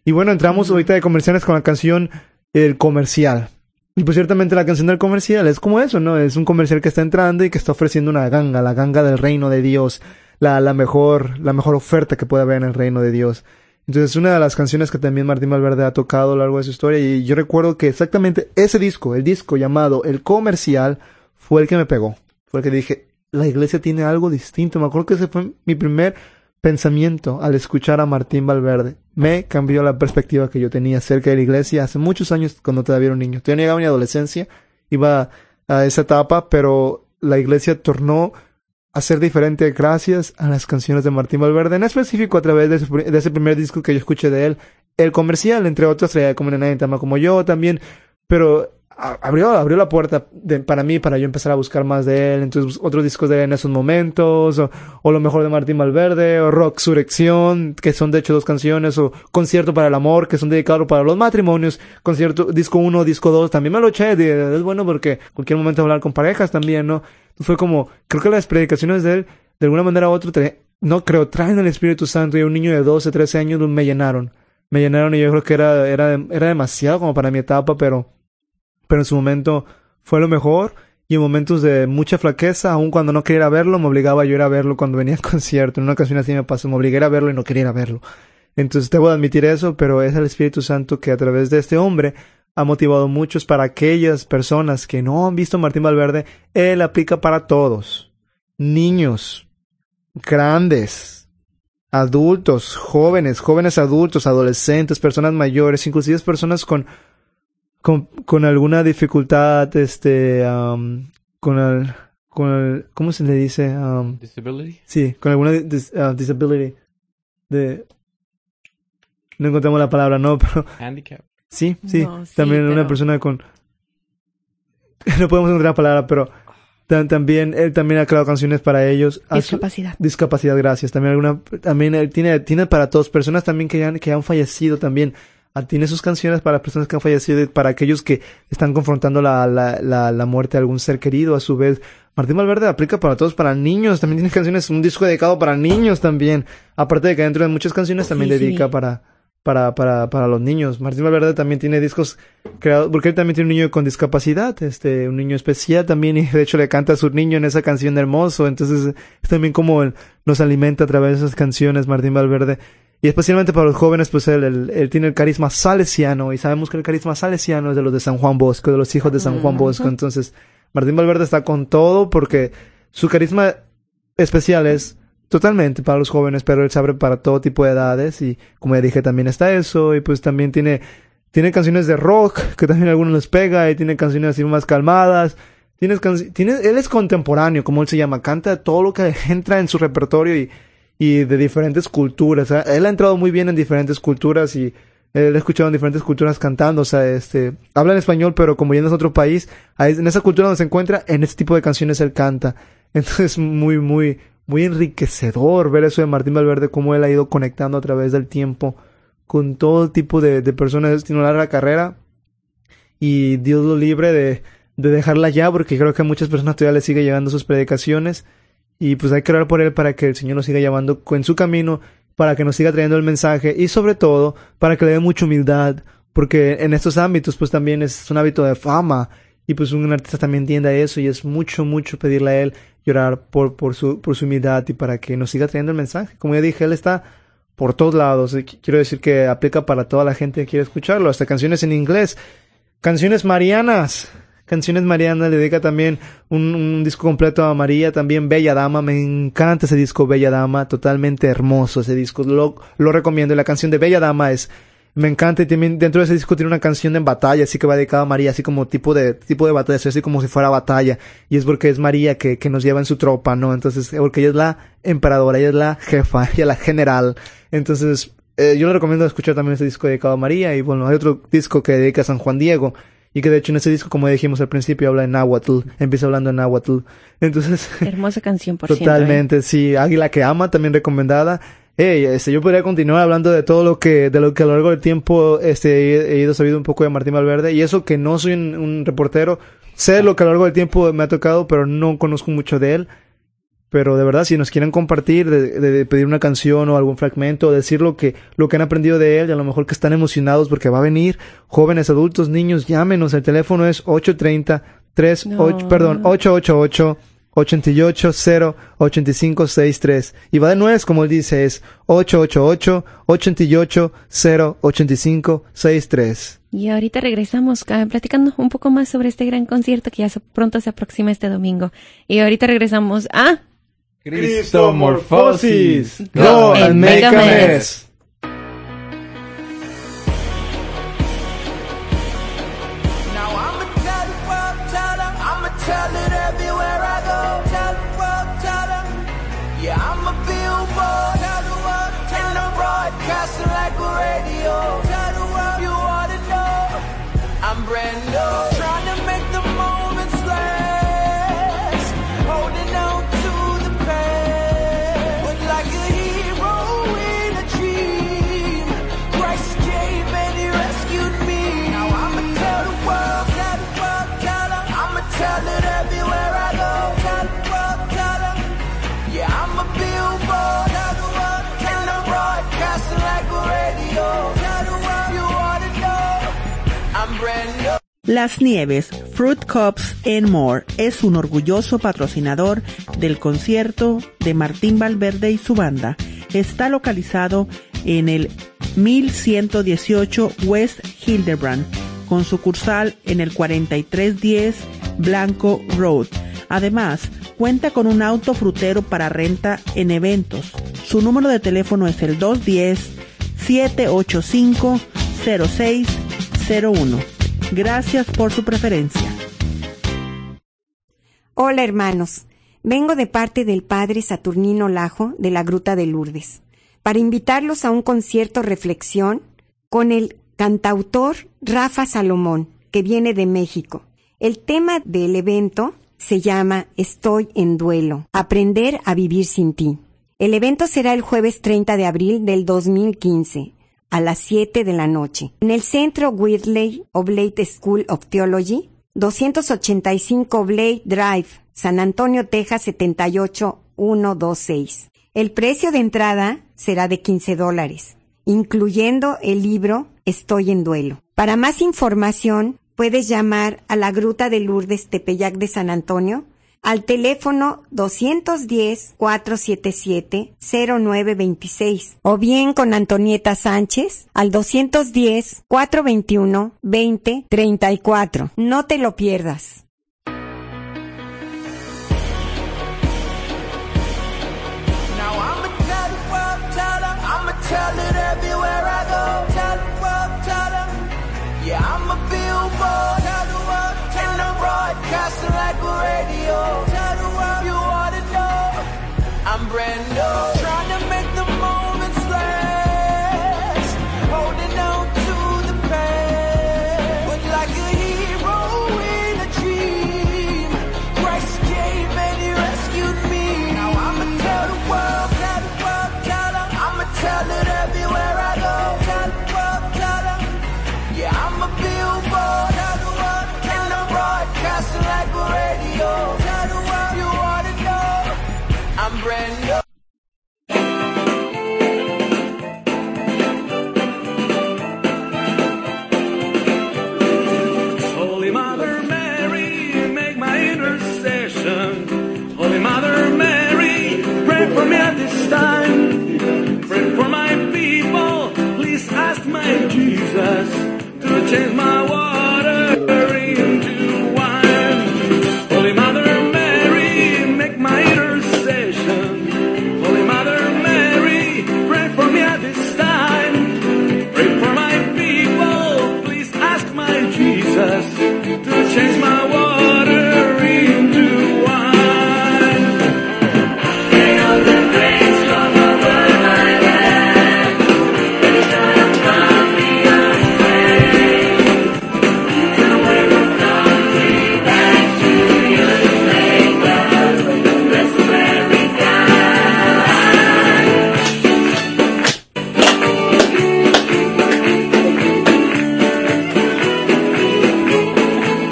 Y bueno, entramos ahorita de comerciales con la canción El Comercial. Y pues ciertamente la canción del comercial es como eso, ¿no? Es un comercial que está entrando y que está ofreciendo una ganga, la ganga del reino de Dios, la, la mejor, la mejor oferta que puede haber en el reino de Dios. Entonces es una de las canciones que también Martín Valverde ha tocado a lo largo de su historia, y yo recuerdo que exactamente ese disco, el disco llamado El Comercial, fue el que me pegó, fue el que dije, la iglesia tiene algo distinto. Me acuerdo que ese fue mi primer pensamiento al escuchar a Martín Valverde. Me cambió la perspectiva que yo tenía acerca de la iglesia hace muchos años, cuando todavía era un niño. Yo no llegaba a mi adolescencia, iba a esa etapa, pero la iglesia tornó a ser diferente gracias a las canciones de Martín Valverde, en específico a través de ese, de ese primer disco que yo escuché de él, El Comercial, entre otras, traía como Nadie Te Ama Como Yo también, pero... Abrió, abrió la puerta de, para mí, para yo empezar a buscar más de él. Entonces, otros discos de él en esos momentos, o, o Lo Mejor de Martín Valverde, o Rock Surrección, que son de hecho dos canciones, o Concierto para el Amor, que son dedicados para los matrimonios. Concierto, disco uno, disco dos, también me lo eché. De, es bueno porque cualquier momento hablar con parejas también, ¿no? Fue como, creo que las predicaciones de él, de alguna manera u otra, te, no creo, traen el Espíritu Santo, y a un niño de doce, trece años me llenaron. Me llenaron y yo creo que era, era, era demasiado como para mi etapa, pero... pero en su momento fue lo mejor, y en momentos de mucha flaqueza, aun cuando no quería verlo, me obligaba yo a ir a verlo cuando venía al concierto. En una ocasión así me pasó, me obligué a ir a verlo y no quería ir a verlo. Entonces debo admitir eso, pero es el Espíritu Santo que a través de este hombre ha motivado muchos. Para aquellas personas que no han visto a Martín Valverde, él aplica para todos. Niños, grandes, adultos, jóvenes, jóvenes adultos, adolescentes, personas mayores, inclusive personas con... Con, con alguna dificultad, este, um, con el, con el, ¿cómo se le dice? Um, disability. Sí, con alguna dis, uh, disability. De, no encontramos la palabra, no, pero. Handicap. Sí, sí. No, sí, también pero... una persona con. No podemos encontrar la palabra, pero tan, también, él también ha creado canciones para ellos. Discapacidad. Su, discapacidad, gracias. También alguna, también él tiene, tiene para todos, personas también que han, que han fallecido también. Tiene sus canciones para personas que han fallecido, para aquellos que están confrontando la, la, la, la muerte de algún ser querido. A su vez, Martín Valverde aplica para todos, para niños. También tiene canciones, un disco dedicado para niños también. Aparte de que dentro de muchas canciones también sí, dedica sí. Para, para, para, para los niños. Martín Valverde también tiene discos creados, porque él también tiene un niño con discapacidad, este, un niño especial también, y de hecho le canta a su niño en esa canción de Hermoso. Entonces, es también como él nos alimenta a través de esas canciones, Martín Valverde. Y especialmente para los jóvenes, pues él, él, él tiene el carisma salesiano, y sabemos que el carisma salesiano es de los de San Juan Bosco, de los hijos de San Juan Bosco. Entonces, Martín Valverde está con todo, porque su carisma especial es totalmente para los jóvenes, pero él se abre para todo tipo de edades, y como ya dije, también está eso, y pues también tiene, tiene canciones de rock, que también algunos les pega, y tiene canciones así más calmadas. Tiene, tiene, él es contemporáneo, como él se llama, canta todo lo que entra en su repertorio, y y de diferentes culturas. O sea, él ha entrado muy bien en diferentes culturas y él ha escuchado en diferentes culturas cantando. O sea, este, habla en español, pero como yendo a otro país, en esa cultura donde se encuentra, en este tipo de canciones él canta. Entonces, muy, muy, muy enriquecedor ver eso de Martín Valverde, cómo él ha ido conectando a través del tiempo con todo tipo de, de personas. Tiene una larga carrera y Dios lo libre de, de dejarla ya, porque creo que a muchas personas todavía le sigue llegando sus predicaciones. Y pues hay que orar por él para que el Señor nos siga llevando en su camino, para que nos siga trayendo el mensaje y sobre todo para que le dé mucha humildad, porque en estos ámbitos pues también es un hábito de fama y pues un artista también tiende a eso y es mucho, mucho pedirle a él y orar por, por, su, por su humildad y para que nos siga trayendo el mensaje. Como ya dije, él está por todos lados. Quiero decir que aplica para toda la gente que quiere escucharlo, hasta canciones en inglés, canciones marianas. Canciones Mariana le dedica también un, un disco completo a María, también Bella Dama, me encanta ese disco Bella Dama, totalmente hermoso ese disco, lo, lo recomiendo, y la canción de Bella Dama es, me encanta, y también dentro de ese disco tiene una canción en batalla, así que va dedicada a María, así como tipo de, tipo de batalla, así como si fuera batalla, y es porque es María que, que nos lleva en su tropa, ¿no? Entonces, porque ella es la emperadora, ella es la jefa, ella es la general, entonces, eh, yo le recomiendo escuchar también ese disco dedicado a María, y bueno, hay otro disco que dedica a San Juan Diego, y que de hecho en ese disco, como dijimos al principio, habla en náhuatl, empieza hablando en náhuatl. Entonces, hermosa canción, por cierto. Totalmente, ¿eh? Sí. Águila que ama, también recomendada. Hey, este, yo podría continuar hablando de todo lo que, de lo que a lo largo del tiempo, este, he, he ido sabiendo un poco de Martín Valverde. Y eso que no soy un, un reportero, sé lo que a lo largo del tiempo me ha tocado, pero no conozco mucho de él. Pero de verdad, si nos quieren compartir, de, de, de pedir una canción o algún fragmento, decir lo que, lo que han aprendido de él, y a lo mejor que están emocionados porque va a venir, jóvenes, adultos, niños, llámenos. El teléfono es ocho tres cero, tres, no. ocho, perdón, ocho ocho ocho, ocho ocho cero, ocho cinco seis tres. Y va de nuez, como él dice, es ocho ocho ocho, ocho ocho cero, ocho cinco seis tres. Y ahorita regresamos uh, platicando un poco más sobre este gran concierto que ya so- pronto se aproxima este domingo. Y ahorita regresamos a... Cristomorfosis. Go and make a mess. Now I'ma tell the world, tell them, I'ma tell it everywhere I go. Tell the world, tell them, yeah, I'm a billboard. Tell the world, tell them, broadcasting like a radio. Tell the world, you ought to know, I'm brand new. Trying to make the moments last, holding on. Las Nieves, Fruit Cups and More es un orgulloso patrocinador del concierto de Martín Valverde y su banda. Está localizado en el mil ciento dieciocho West Hildebrand, con sucursal en el cuarenta y tres diez Blanco Road. Además, cuenta con un auto frutero para renta en eventos. Su número de teléfono es el dos uno cero, siete ocho cinco, cero seis cero uno. Gracias por su preferencia. Hola, hermanos. Vengo de parte del padre Saturnino Lajo de la Gruta de Lourdes para invitarlos a un concierto reflexión con el cantautor Rafa Salomón, que viene de México. El tema del evento se llama Estoy en duelo, aprender a vivir sin ti. El evento será el jueves treinta de abril del dos mil quince a las siete de la noche en el Centro Whitley Oblate School of Theology, doscientos ochenta y cinco Oblate Drive, San Antonio, Texas setenta y ocho mil ciento veintiséis. El precio de entrada será de quince dólares, incluyendo el libro Estoy en duelo. Para más información, puedes llamar a la Gruta de Lourdes, Tepeyac de San Antonio, al teléfono dos uno cero, cuatro siete siete, cero nueve dos seis o bien con Antonieta Sánchez al dos uno cero, cuatro dos uno, dos cero tres cuatro. No te lo pierdas. Brand new. Trying to make Jesus touches my water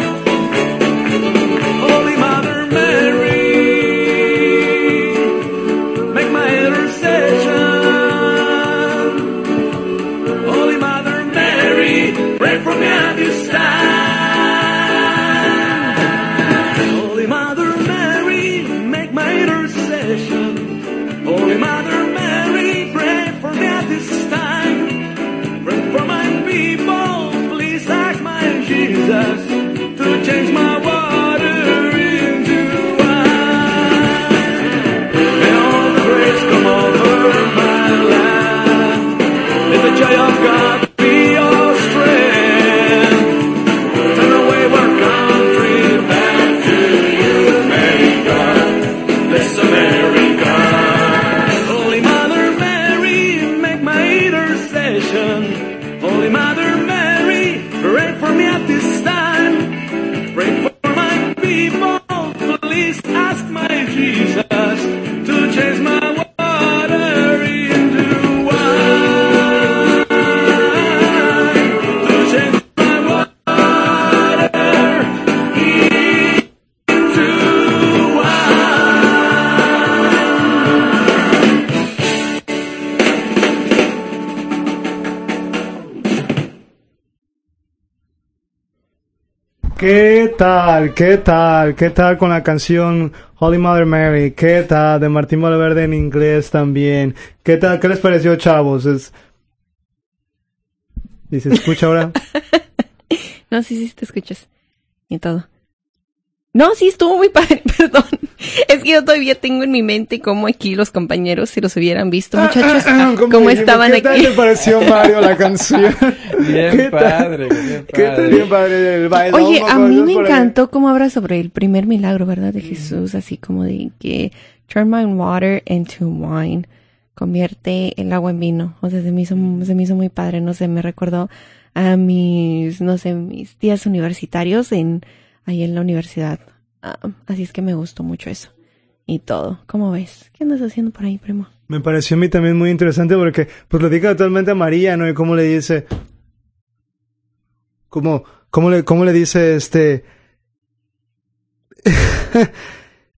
into wine. Holy Mother Mary, make my intercession. Holy Mother Mary, pray for me at this time. Pray for my people, please ask my Jesus to change my water. ¿Qué tal? ¿Qué tal? ¿Qué tal con la canción Holy Mother Mary? ¿Qué tal? De Martín Valverde en inglés también. ¿Qué tal? ¿Qué les pareció, chavos? Es... ¿Y se escucha ahora? No, sí, sí, te escuchas. Y todo. No, sí, estuvo muy padre, perdón. Es que yo todavía tengo en mi mente cómo aquí los compañeros, si los hubieran visto, muchachos, ah, ah, ah, cómo estaban aquí. ¿Qué tal te pareció, Mario, la canción? Bien, ¿Qué padre, tal? bien padre, ¿Qué tal bien padre el baile? Oye, a mí me encantó ahí. Cómo habla sobre el primer milagro, ¿verdad? De mm. Jesús, así como de que turn my water into wine, convierte el agua en vino. O sea, se me hizo, se me hizo muy padre, no sé, me recordó a mis, no sé, mis días universitarios en... ahí en la universidad. Ah, así es que me gustó mucho eso. Y todo. ¿Cómo ves? ¿Qué andas haciendo por ahí, primo? Me pareció a mí también muy interesante porque pues lo diga totalmente a María, ¿no? Y cómo le dice... Como... Cómo le, cómo le dice este...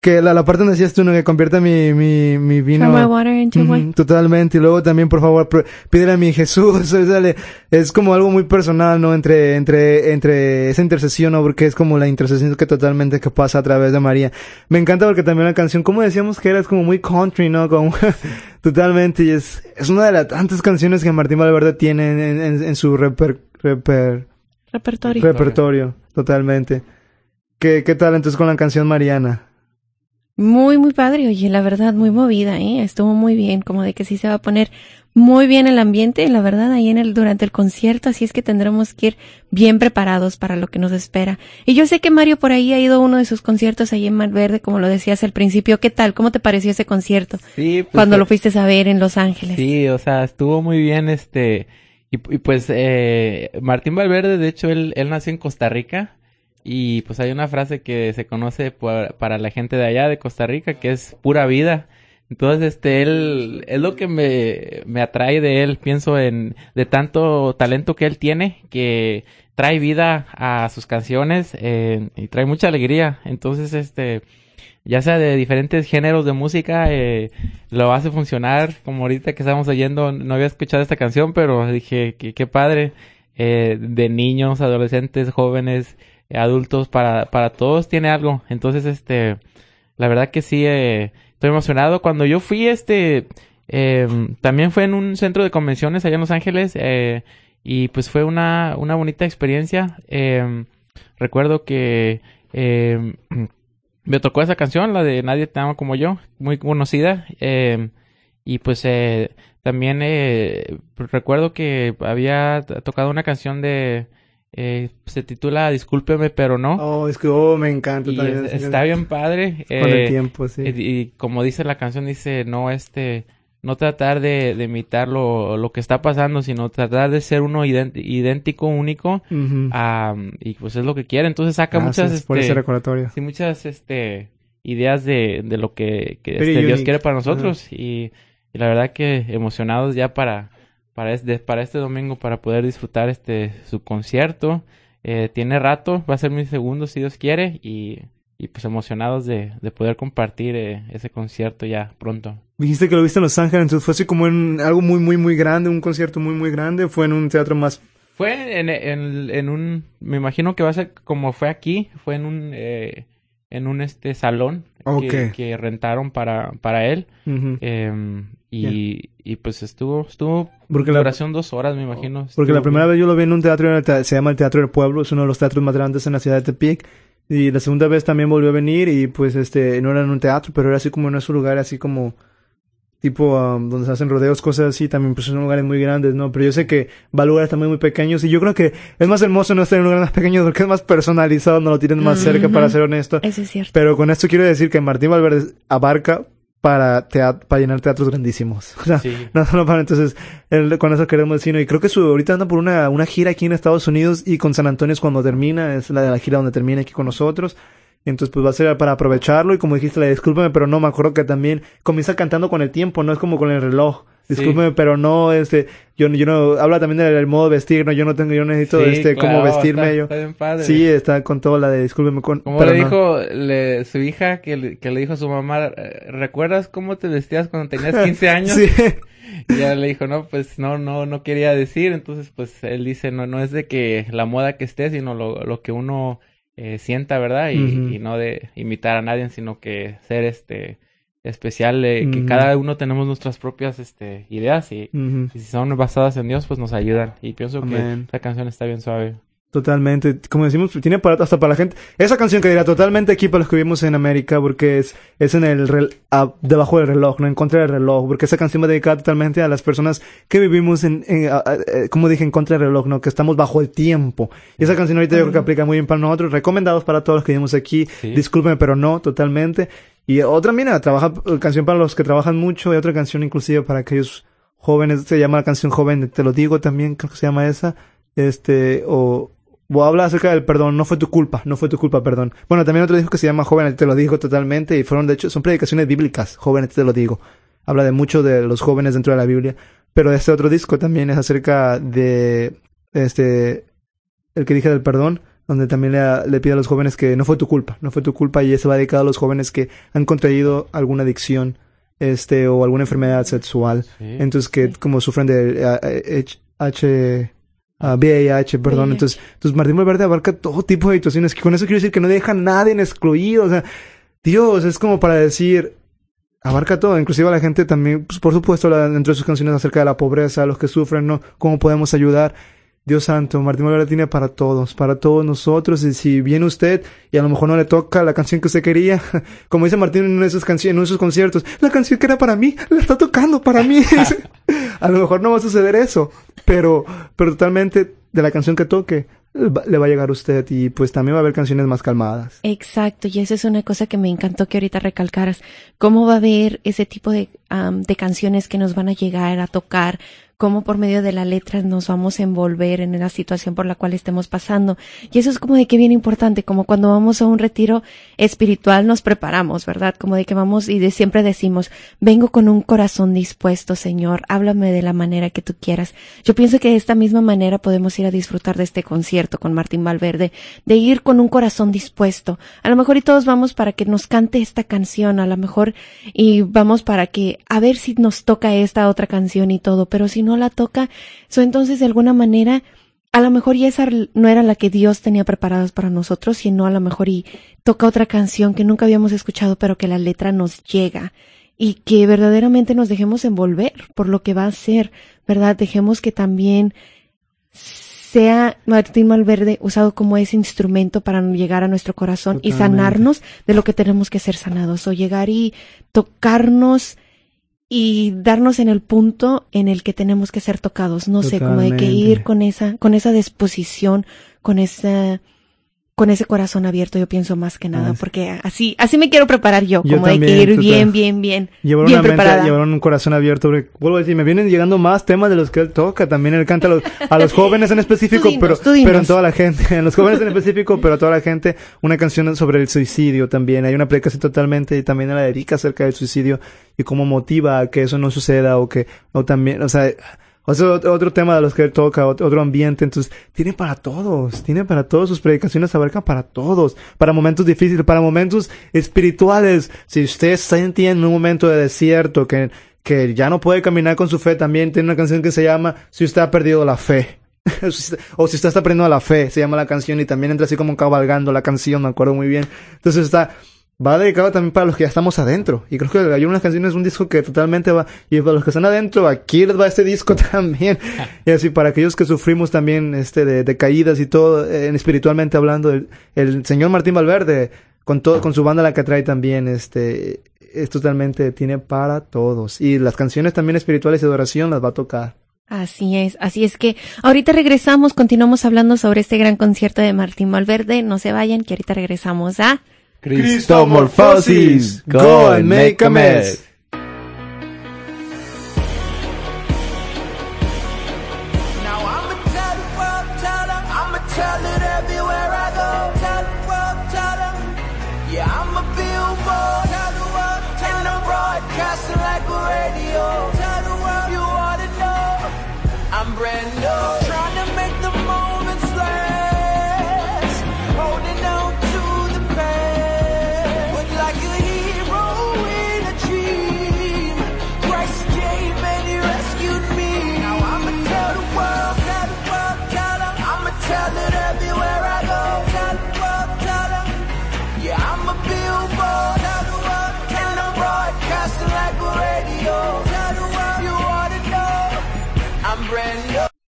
que la, la parte donde decías tú, ¿no? Que convierta mi, mi, mi vino... Turn my water into wine. Mm, totalmente. Y luego también, por favor, pr- pídele a mi Jesús. Dale. Es como algo muy personal, ¿no? Entre, entre, entre esa intercesión, ¿no? Porque es como la intercesión que totalmente que pasa a través de María. Me encanta porque también la canción, como decíamos que era, es como muy country, ¿no? Como, totalmente. Y es, es una de las tantas canciones que Martín Valverde tiene en, en, en su reper, reper, repertorio. Repertorio. Totalmente. ¿Qué, qué tal entonces con la canción Mariana? Muy, muy padre, oye, la verdad, muy movida, ¿eh? Estuvo muy bien, como de que sí se va a poner muy bien el ambiente, la verdad, ahí en el, durante el concierto, así es que tendremos que ir bien preparados para lo que nos espera. Y yo sé que Mario por ahí ha ido a uno de sus conciertos ahí en Valverde, como lo decías al principio. ¿Qué tal? ¿Cómo te pareció ese concierto? Sí, pues, cuando lo fuiste a ver en Los Ángeles. Sí, o sea, estuvo muy bien, este, y, y pues, eh, Martín Valverde, de hecho, él, él nació en Costa Rica. Y pues hay una frase que se conoce por, para la gente de allá, de Costa Rica, que es pura vida. Entonces, este, él, es lo que me, me atrae de él. Pienso en, de tanto talento que él tiene, que trae vida a sus canciones, eh, y trae mucha alegría. Entonces, este, ya sea de diferentes géneros de música, eh, lo hace funcionar. Como ahorita que estamos oyendo, no había escuchado esta canción, pero dije, qué, qué padre. Eh, de niños, adolescentes, jóvenes, adultos, para para todos tiene algo. Entonces, este, La verdad que sí, eh, estoy emocionado. Cuando yo fui, este, eh, también fue en un centro de convenciones allá en Los Ángeles, eh, y pues fue una, una bonita experiencia. Eh, recuerdo que eh, me tocó esa canción, la de Nadie te ama como yo, muy conocida. Eh, y pues eh, también eh, recuerdo que había tocado una canción de... Eh, se titula Discúlpeme pero no. Oh, es que oh, me encanta y también. Está bien padre. Eh, Con el tiempo, sí. Y, y como dice la canción, dice, no este, no tratar de, de imitar lo, lo que está pasando, sino tratar de ser uno idéntico, único, uh-huh. a, y pues es lo que quiere. Entonces saca ah, muchas, sí, este, por ese recordatorio. Sí, muchas, este, ideas de, de lo que, que este, Dios quiere para nosotros, uh-huh. y, y la verdad que emocionados ya para Para este, para este domingo, para poder disfrutar este su concierto. Eh, tiene rato, va a ser mi segundo si Dios quiere, y, y pues emocionados de, de poder compartir eh, ese concierto ya pronto. Dijiste que lo viste en Los Ángeles, entonces fue así como en algo muy, muy, muy grande, un concierto muy, muy grande, fue en un teatro más... Fue en, en, en un, me imagino que va a ser como fue aquí, fue en un... Eh, en un este salón okay. que, que rentaron para, para él. Uh-huh. Eh, y, yeah. y pues estuvo, estuvo porque duración la, dos horas, me imagino. Porque la primera bien. vez yo lo vi en un teatro, se llama el Teatro del Pueblo, es uno de los teatros más grandes en la ciudad de Tepic. Y la segunda vez también volvió a venir y pues este, no era en un teatro, pero era así como en nuestro lugar, así como... tipo um, donde se hacen rodeos, cosas así, también pues son lugares muy grandes, ¿no? Pero yo sé que va a lugares también muy pequeños y yo creo que es más hermoso no estar en lugares más pequeños porque es más personalizado, no lo tienen más mm-hmm. cerca, para ser honesto. Eso es cierto. Pero con esto quiero decir que Martín Valverde abarca para teat- para llenar teatros grandísimos. O sea, sí. No solo para... Entonces, el, con eso queremos decir, ¿no? Y creo que su ahorita anda por una, una gira aquí en Estados Unidos y con San Antonio es cuando termina, es la de la gira donde termina aquí con nosotros. Entonces, pues va a ser para aprovecharlo. Y como dijiste, la discúlpeme, pero no, me acuerdo que también comienza cantando con el tiempo, no es como con el reloj. Discúlpeme, sí. pero no, este, yo, yo no, habla también del, del modo de vestir, no, yo no tengo, yo necesito, sí, este, claro, cómo vestirme está, yo. Está bien padre. Sí, está con toda la de discúlpeme con, como pero le dijo, no. le, su hija, que le, que le dijo a su mamá, ¿recuerdas cómo te vestías cuando tenías quince años? Sí. Y ella le dijo, no, pues, no, no, no quería decir. Entonces, pues, él dice, no, no es de que la moda que esté, sino lo, lo que uno... Eh, sienta, ¿verdad? Y, uh-huh. y no de imitar a nadie, sino que ser este especial, eh, uh-huh. que cada uno tenemos nuestras propias este ideas y, uh-huh. y si son basadas en Dios, pues nos ayudan. Y pienso Amén. que la canción está bien suave. Totalmente, como decimos, tiene para, hasta para la gente, esa canción que dirá totalmente aquí para los que vivimos en América, porque es, es en el, rel, a, debajo del reloj, no en contra del reloj, porque esa canción va dedicada totalmente a las personas que vivimos en, en a, a, como dije, en contra del reloj, no, que estamos bajo el tiempo, y esa canción ahorita yo creo que aplica muy bien para nosotros, recomendados para todos los que vivimos aquí, sí. Discúlpenme, pero no, totalmente, y otra, mira, trabaja, canción para los que trabajan mucho, y otra canción inclusive para aquellos jóvenes, se llama la canción Joven, te lo digo también, creo que se llama esa, este, o... O habla acerca del perdón, no fue tu culpa, no fue tu culpa, perdón. Bueno, también otro disco que se llama Jóvenes, te lo digo totalmente, y fueron, de hecho, son predicaciones bíblicas, Jóvenes, te lo digo. Habla de mucho de los jóvenes dentro de la Biblia, pero este otro disco también es acerca de, este, el que dije del perdón, donde también le, le pide a los jóvenes que no fue tu culpa, no fue tu culpa, y eso va dedicado a los jóvenes que han contraído alguna adicción, este, o alguna enfermedad sexual. Sí. Entonces, que como sufren de a, a, H... H Uh, V I H, perdón, V I H. Entonces, entonces Martín Valverde abarca todo tipo de situaciones, que con eso quiero decir que no deja a nadie en excluido, o sea, Dios, es como para decir, abarca todo, inclusive a la gente también, pues, por supuesto, la, dentro de sus canciones acerca de la pobreza, los que sufren, ¿no? ¿Cómo podemos ayudar? Dios santo, Martín Valverde tiene para todos, para todos nosotros, y si viene usted y a lo mejor no le toca la canción que usted quería, como dice Martín en esos canci- en esos conciertos, la canción que era para mí, la está tocando para mí. A lo mejor no va a suceder eso, pero, pero totalmente de la canción que toque le va a llegar a usted, y pues también va a haber canciones más calmadas. Exacto, y eso es una cosa que me encantó que ahorita recalcaras, cómo va a haber ese tipo de, um, de canciones que nos van a llegar a tocar, cómo por medio de las letras nos vamos a envolver en la situación por la cual estemos pasando. Y eso es como de que bien importante, como cuando vamos a un retiro espiritual nos preparamos, ¿verdad? Como de que vamos y de, siempre decimos, vengo con un corazón dispuesto, Señor, háblame de la manera que tú quieras. Yo pienso que de esta misma manera podemos ir a disfrutar de este concierto con Martín Valverde, de ir con un corazón dispuesto. A lo mejor y todos vamos para que nos cante esta canción, a lo mejor y vamos para que, a ver si nos toca esta otra canción y todo, pero si no la toca, so entonces de alguna manera a lo mejor ya esa no era la que Dios tenía preparadas para nosotros, sino a lo mejor y toca otra canción que nunca habíamos escuchado, pero que la letra nos llega, y que verdaderamente nos dejemos envolver por lo que va a ser, ¿verdad? Dejemos que también sea Martín Valverde usado como ese instrumento para llegar a nuestro corazón. Totalmente. Y sanarnos de lo que tenemos que ser sanados, o llegar y tocarnos y darnos en el punto en el que tenemos que ser tocados. No Totalmente. sé, como de que ir con esa, con esa disposición, con esa, con ese corazón abierto, yo pienso más que nada, ah, porque así, así me quiero preparar yo, yo como también, de que ir total. bien, bien, bien, llevar bien una preparada. Mente, llevar un corazón abierto, porque, vuelvo a decir, me vienen llegando más temas de los que él toca, también él canta a los, a los jóvenes en específico, dinos, pero, pero en toda la gente, en los jóvenes en específico, pero a toda la gente, una canción sobre el suicidio también, hay una predicación totalmente, y también la dedica acerca del suicidio, y cómo motiva a que eso no suceda, o que, o también, o sea, o sea, otro tema de los que él toca, otro ambiente, entonces, tiene para todos, tiene para todos, sus predicaciones abarcan para todos, para momentos difíciles, para momentos espirituales. Si usted está en un momento de desierto, que, que ya no puede caminar con su fe, también tiene una canción que se llama Si usted ha perdido la fe. O si usted está perdiendo la fe, se llama la canción, y también entra así como cabalgando la canción, me acuerdo muy bien. Entonces está... va dedicado también para los que ya estamos adentro. Y creo que hay unas canciones, un disco que totalmente va... y para los que están adentro, aquí les va este disco también. Y así, para aquellos que sufrimos también este de, de caídas y todo, eh, espiritualmente hablando, el, el señor Martín Valverde, con todo, con su banda La que trae también, este... es totalmente, tiene para todos. Y las canciones también espirituales de adoración las va a tocar. Así es, así es que ahorita regresamos, continuamos hablando sobre este gran concierto de Martín Valverde. No se vayan, que ahorita regresamos a... Cristomorfosis, go and make a mess. Now I'ma tell the world, tell them, I'ma tell it everywhere I go. Tell the world, tell them, yeah, I'm a billboard. Tell the world, tell them, broadcasting like a radio. Tell the world, you ought to know, I'm brand new. Trying to make the moments last, holding on to the past.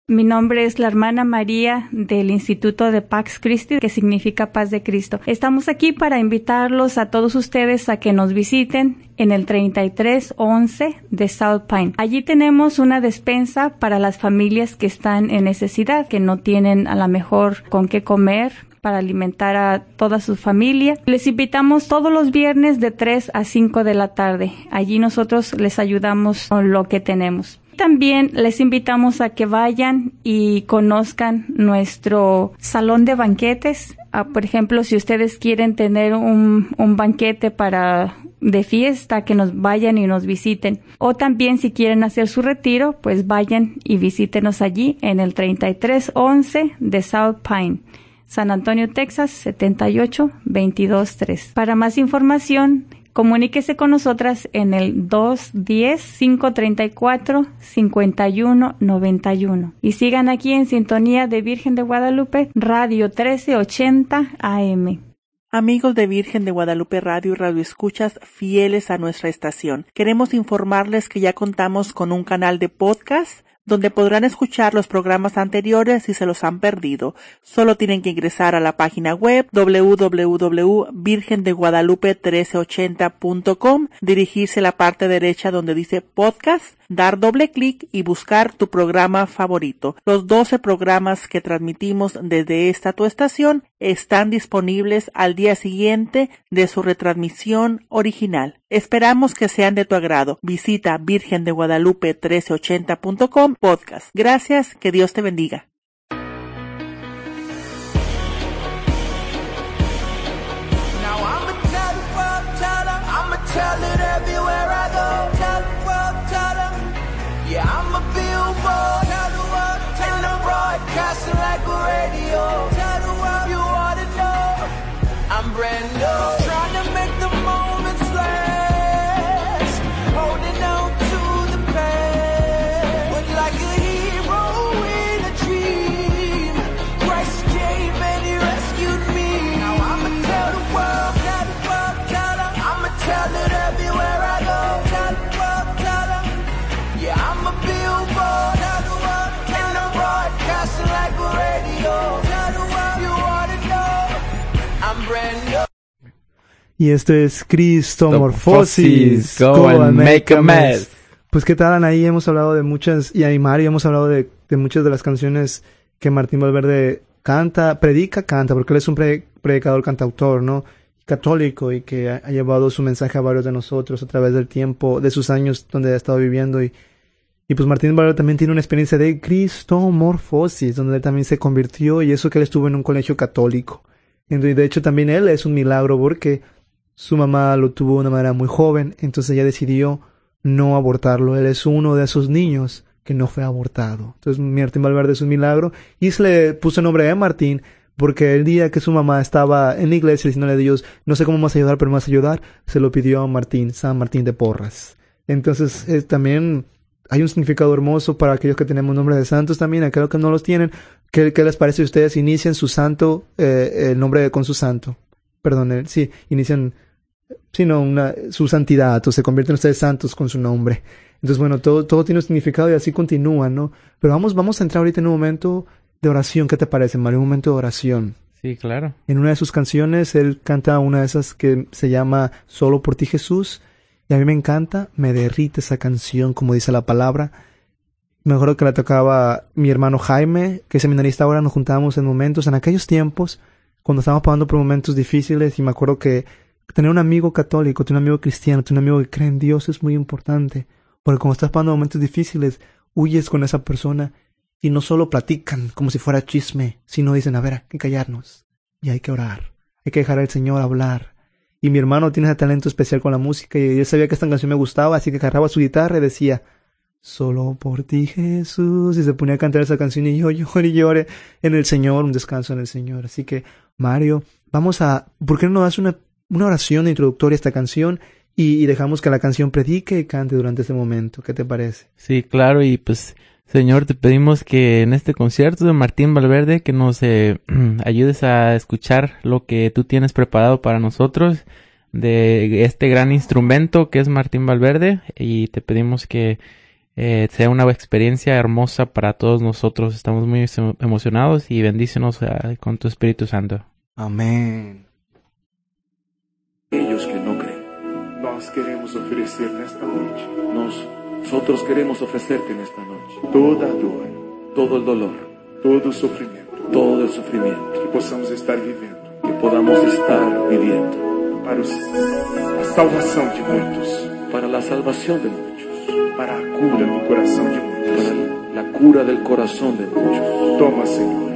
Mi nombre es la hermana María del Instituto de Pax Christi, que significa Paz de Cristo. Estamos aquí para invitarlos a todos ustedes a que nos visiten en el treinta y tres once de South Pine. Allí tenemos una despensa para las familias que están en necesidad, que no tienen a lo mejor con qué comer, para alimentar a toda su familia. Les invitamos todos los viernes de tres a cinco de la tarde. Allí nosotros les ayudamos con lo que tenemos. También les invitamos a que vayan y conozcan nuestro salón de banquetes. Ah, por ejemplo, si ustedes quieren tener un, un banquete para de fiesta, que nos vayan y nos visiten. O también si quieren hacer su retiro, pues vayan y visítenos allí en el treinta y tres once de South Pine. San Antonio, Texas, setenta y ocho veintidós tres. Para más información, comuníquese con nosotras en el dos uno cero, cinco tres cuatro, cinco uno nueve uno. Y sigan aquí en sintonía de Virgen de Guadalupe Radio mil trescientos ochenta A M. Amigos de Virgen de Guadalupe Radio y Radio Escuchas fieles a nuestra estación, queremos informarles que ya contamos con un canal de podcast donde podrán escuchar los programas anteriores si se los han perdido. Solo tienen que ingresar a la página web doble u doble u doble u punto virgen de guadalupe mil trescientos ochenta punto com, dirigirse a la parte derecha donde dice podcast, dar doble clic y buscar tu programa favorito. Los doce programas que transmitimos desde esta tu estación están disponibles al día siguiente de su retransmisión original. Esperamos que sean de tu agrado. Visita virgen de guadalupe mil trescientos ochenta punto com podcast. Gracias, que Dios te bendiga. Holding on to the past, but like a hero in a dream. Y esto es Cristomorfosis. Go, Go and, and make a mess. mess. Pues qué tal, Anaí, hemos hablado de muchas, y Mario, hemos hablado de, de muchas de las canciones que Martín Valverde canta, predica, canta, porque él es un pre, predicador, cantautor, ¿no? Católico, y que ha, ha llevado su mensaje a varios de nosotros a través del tiempo, de sus años donde ha estado viviendo, y, y pues Martín Valverde también tiene una experiencia de Cristomorfosis, donde él también se convirtió, y eso que él estuvo en un colegio católico. Y de hecho también él es un milagro porque su mamá lo tuvo de una manera muy joven, entonces ella decidió no abortarlo. Él es uno de esos niños que no fue abortado. Entonces Martín Valverde es un milagro. Y se le puso nombre a Martín porque el día que su mamá estaba en la iglesia diciéndole a Dios, no sé cómo me vas a ayudar, pero me vas a ayudar, se lo pidió a Martín, San Martín de Porras. Entonces eh, también hay un significado hermoso para aquellos que tenemos nombres de santos también, aquellos que no los tienen. ¿Qué, qué les parece si ustedes inician su santo, eh, el nombre con su santo? Perdón, eh, sí, inician... sino una, su santidad, o se convierten ustedes santos con su nombre. Entonces, bueno, todo, todo tiene un significado y así continúa, ¿no? Pero vamos, vamos a entrar ahorita en un momento de oración. ¿Qué te parece, Mario? Un momento de oración. Sí, claro. En una de sus canciones, él canta una de esas que se llama Solo por ti, Jesús. Y a mí me encanta, me derrite esa canción, como dice la palabra. Me acuerdo que la tocaba mi hermano Jaime, que es seminarista ahora. Nos juntábamos en momentos, en aquellos tiempos, cuando estábamos pasando por momentos difíciles, y me acuerdo que tener un amigo católico, tener un amigo cristiano, tener un amigo que cree en Dios es muy importante. Porque cuando estás pasando momentos difíciles, huyes con esa persona y no solo platican como si fuera chisme, sino dicen, a ver, hay que callarnos y hay que orar. Hay que dejar al Señor hablar. Y mi hermano tiene ese talento especial con la música y él sabía que esta canción me gustaba, así que agarraba su guitarra y decía, Solo por ti, Jesús. Y se ponía a cantar esa canción y yo lloré y lloré en el Señor, un descanso en el Señor. Así que, Mario, vamos a... ¿Por qué no nos das una... una oración introductoria a esta canción y, y dejamos que la canción predique y cante durante este momento? ¿Qué te parece? Sí, claro. Y pues, Señor, te pedimos que en este concierto de Martín Valverde que nos eh, ayudes a escuchar lo que tú tienes preparado para nosotros de este gran instrumento que es Martín Valverde, y te pedimos que eh, sea una experiencia hermosa para todos nosotros. Estamos muy emocionados y bendícenos eh, con tu Espíritu Santo. Amén. Ellos que no creen, nos queremos ofrecer en esta noche, nos, nosotros queremos ofrecerte en esta noche toda dor, todo el dolor, todo el sufrimiento, todo el sufrimiento que podamos estar viviendo, que podamos estar viviendo para la salvación de muchos, para la salvación de muchos, para la cura del corazón de muchos, para la cura del corazón de muchos. Toma, Señor,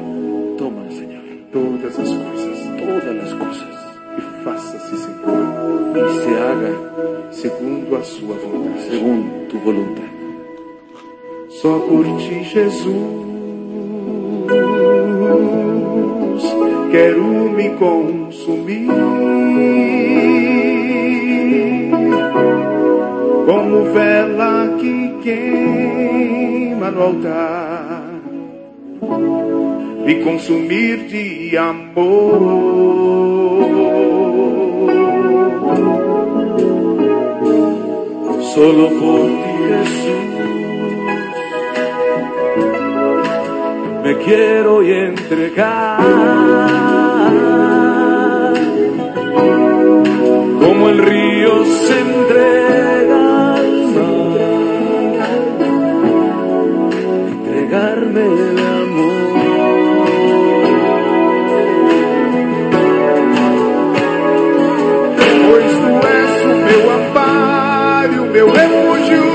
toma, Señor, todas las cosas, todas las cosas. Y fácese, Señor, y se haga segundo a su voluntad, según tu voluntad. Só por ti, Jesús, quero me consumir, como vela que queima no altar, me consumir de amor. Solo por ti, Jesús, me quiero y entregar, como el río se entrega al mar, entregarme el amor, pues tú eres o meu amparo, meu refúgio,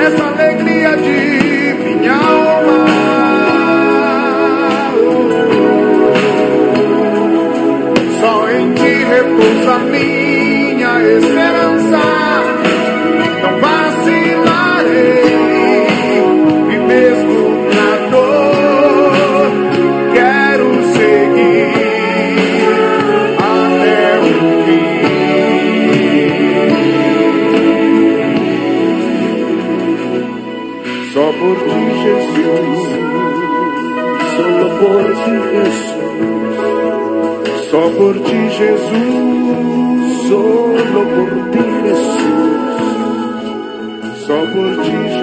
essa alegria de minha alma. Só em ti repousa minha esperança. Não vacilarei, e mesmo na dor quero seguir até o fim. Só por ti, Jesús, solo por ti, Jesús, só por ti, Jesús, solo por ti, Jesús, só por ti, Jesús.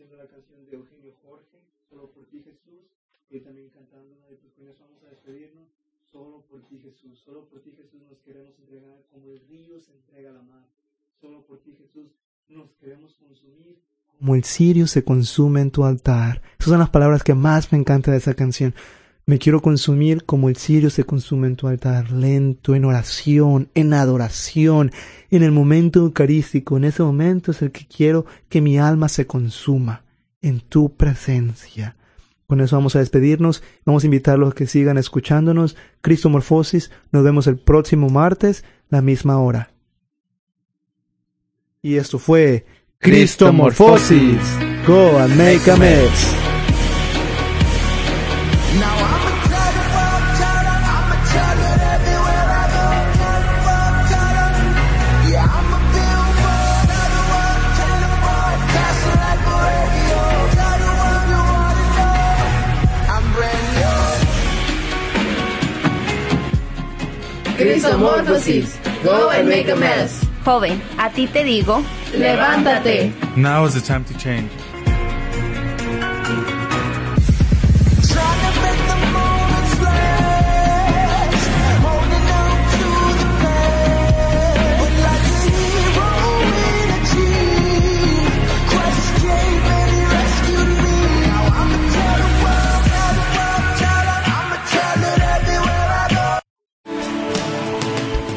haciendo la canción de Eugenio Giorgi, Solo por ti Jesús, y también cantando una de tus cuñas. Vamos a despedirnos. Solo por ti Jesús, solo por ti Jesús nos queremos entregar como el río se entrega a la mar. Solo por ti Jesús nos queremos consumir como el cirio se consume en tu altar. Esas son las palabras que más me encantan de esa canción. Me quiero consumir como el cirio se consume en tu altar, lento, en oración, en adoración, en el momento eucarístico. En ese momento es el que quiero que mi alma se consuma en tu presencia. Con eso vamos a despedirnos. Vamos a invitarlos a que sigan escuchándonos. Cristomorfosis. Nos vemos el próximo martes, la misma hora. Y esto fue Cristomorfosis. Go and make a mess. Cristomorfosis, go and make a mess. Joven, a ti te digo, levántate. Now is the time to change.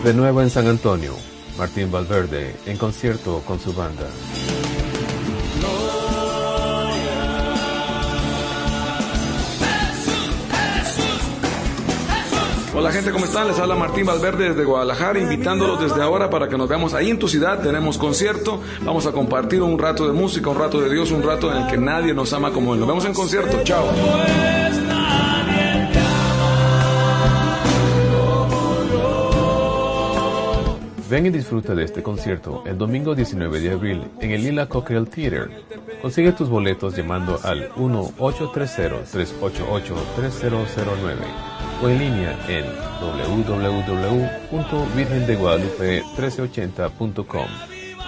De nuevo en San Antonio, Martín Valverde en concierto con su banda. Hola gente, ¿cómo están? Les habla Martín Valverde desde Guadalajara, invitándolos desde ahora para que nos veamos ahí en tu ciudad. Tenemos concierto, vamos a compartir un rato de música, un rato de Dios, un rato en el que nadie nos ama como Él. Nos vemos en concierto, chao. Ven y disfruta de este concierto el domingo diecinueve de abril en el Lila Cockrell Theater. Consigue tus boletos llamando al uno ocho tres cero, tres ocho ocho, tres cero cero nueve o en línea en doble u doble u doble u punto virgen de guadalupe mil trescientos ochenta punto com.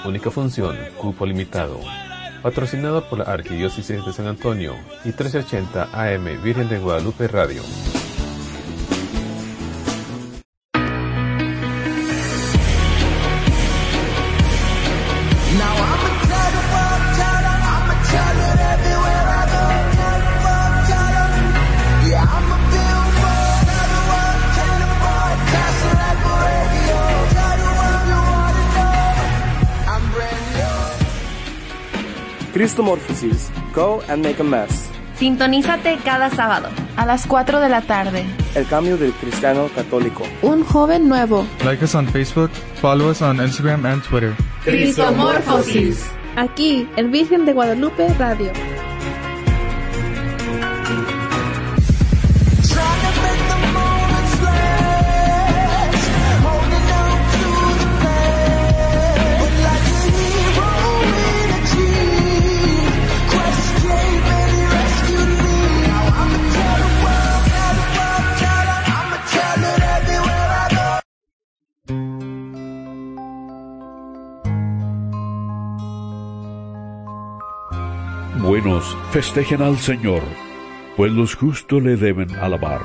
Única función, cupo limitado. Patrocinado por la Arquidiócesis de San Antonio y mil trescientos ochenta A M Virgen de Guadalupe Radio. Cristomorfosis, go and make a mess. Sintonízate cada sábado a las cuatro de la tarde. El cambio del cristiano católico. Un joven nuevo. Like us on Facebook, follow us on Instagram and Twitter. Cristomorfosis. Aquí en Virgen de Guadalupe Radio. Buenos, festejen al Señor, pues los justos le deben alabar.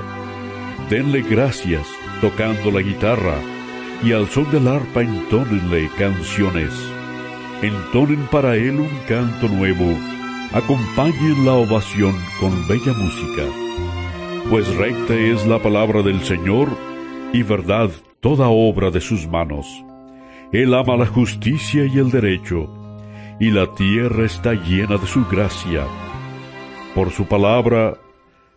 Denle gracias tocando la guitarra, y al son del arpa entónenle canciones. Entonen para Él un canto nuevo, acompañen la ovación con bella música. Pues recta es la palabra del Señor, y verdad toda obra de sus manos. Él ama la justicia y el derecho, y la tierra está llena de su gracia. Por su palabra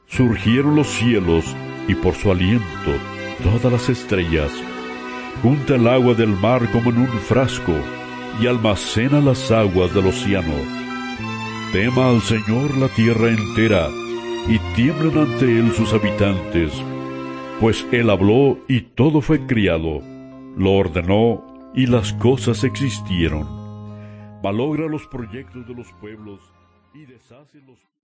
surgieron los cielos, y por su aliento todas las estrellas. Junta el agua del mar como en un frasco, y almacena las aguas del océano. Tema al Señor la tierra entera, y tiemblen ante Él sus habitantes. Pues Él habló, y todo fue criado. Lo ordenó, y las cosas existieron. Valora los proyectos de los pueblos y deshace los...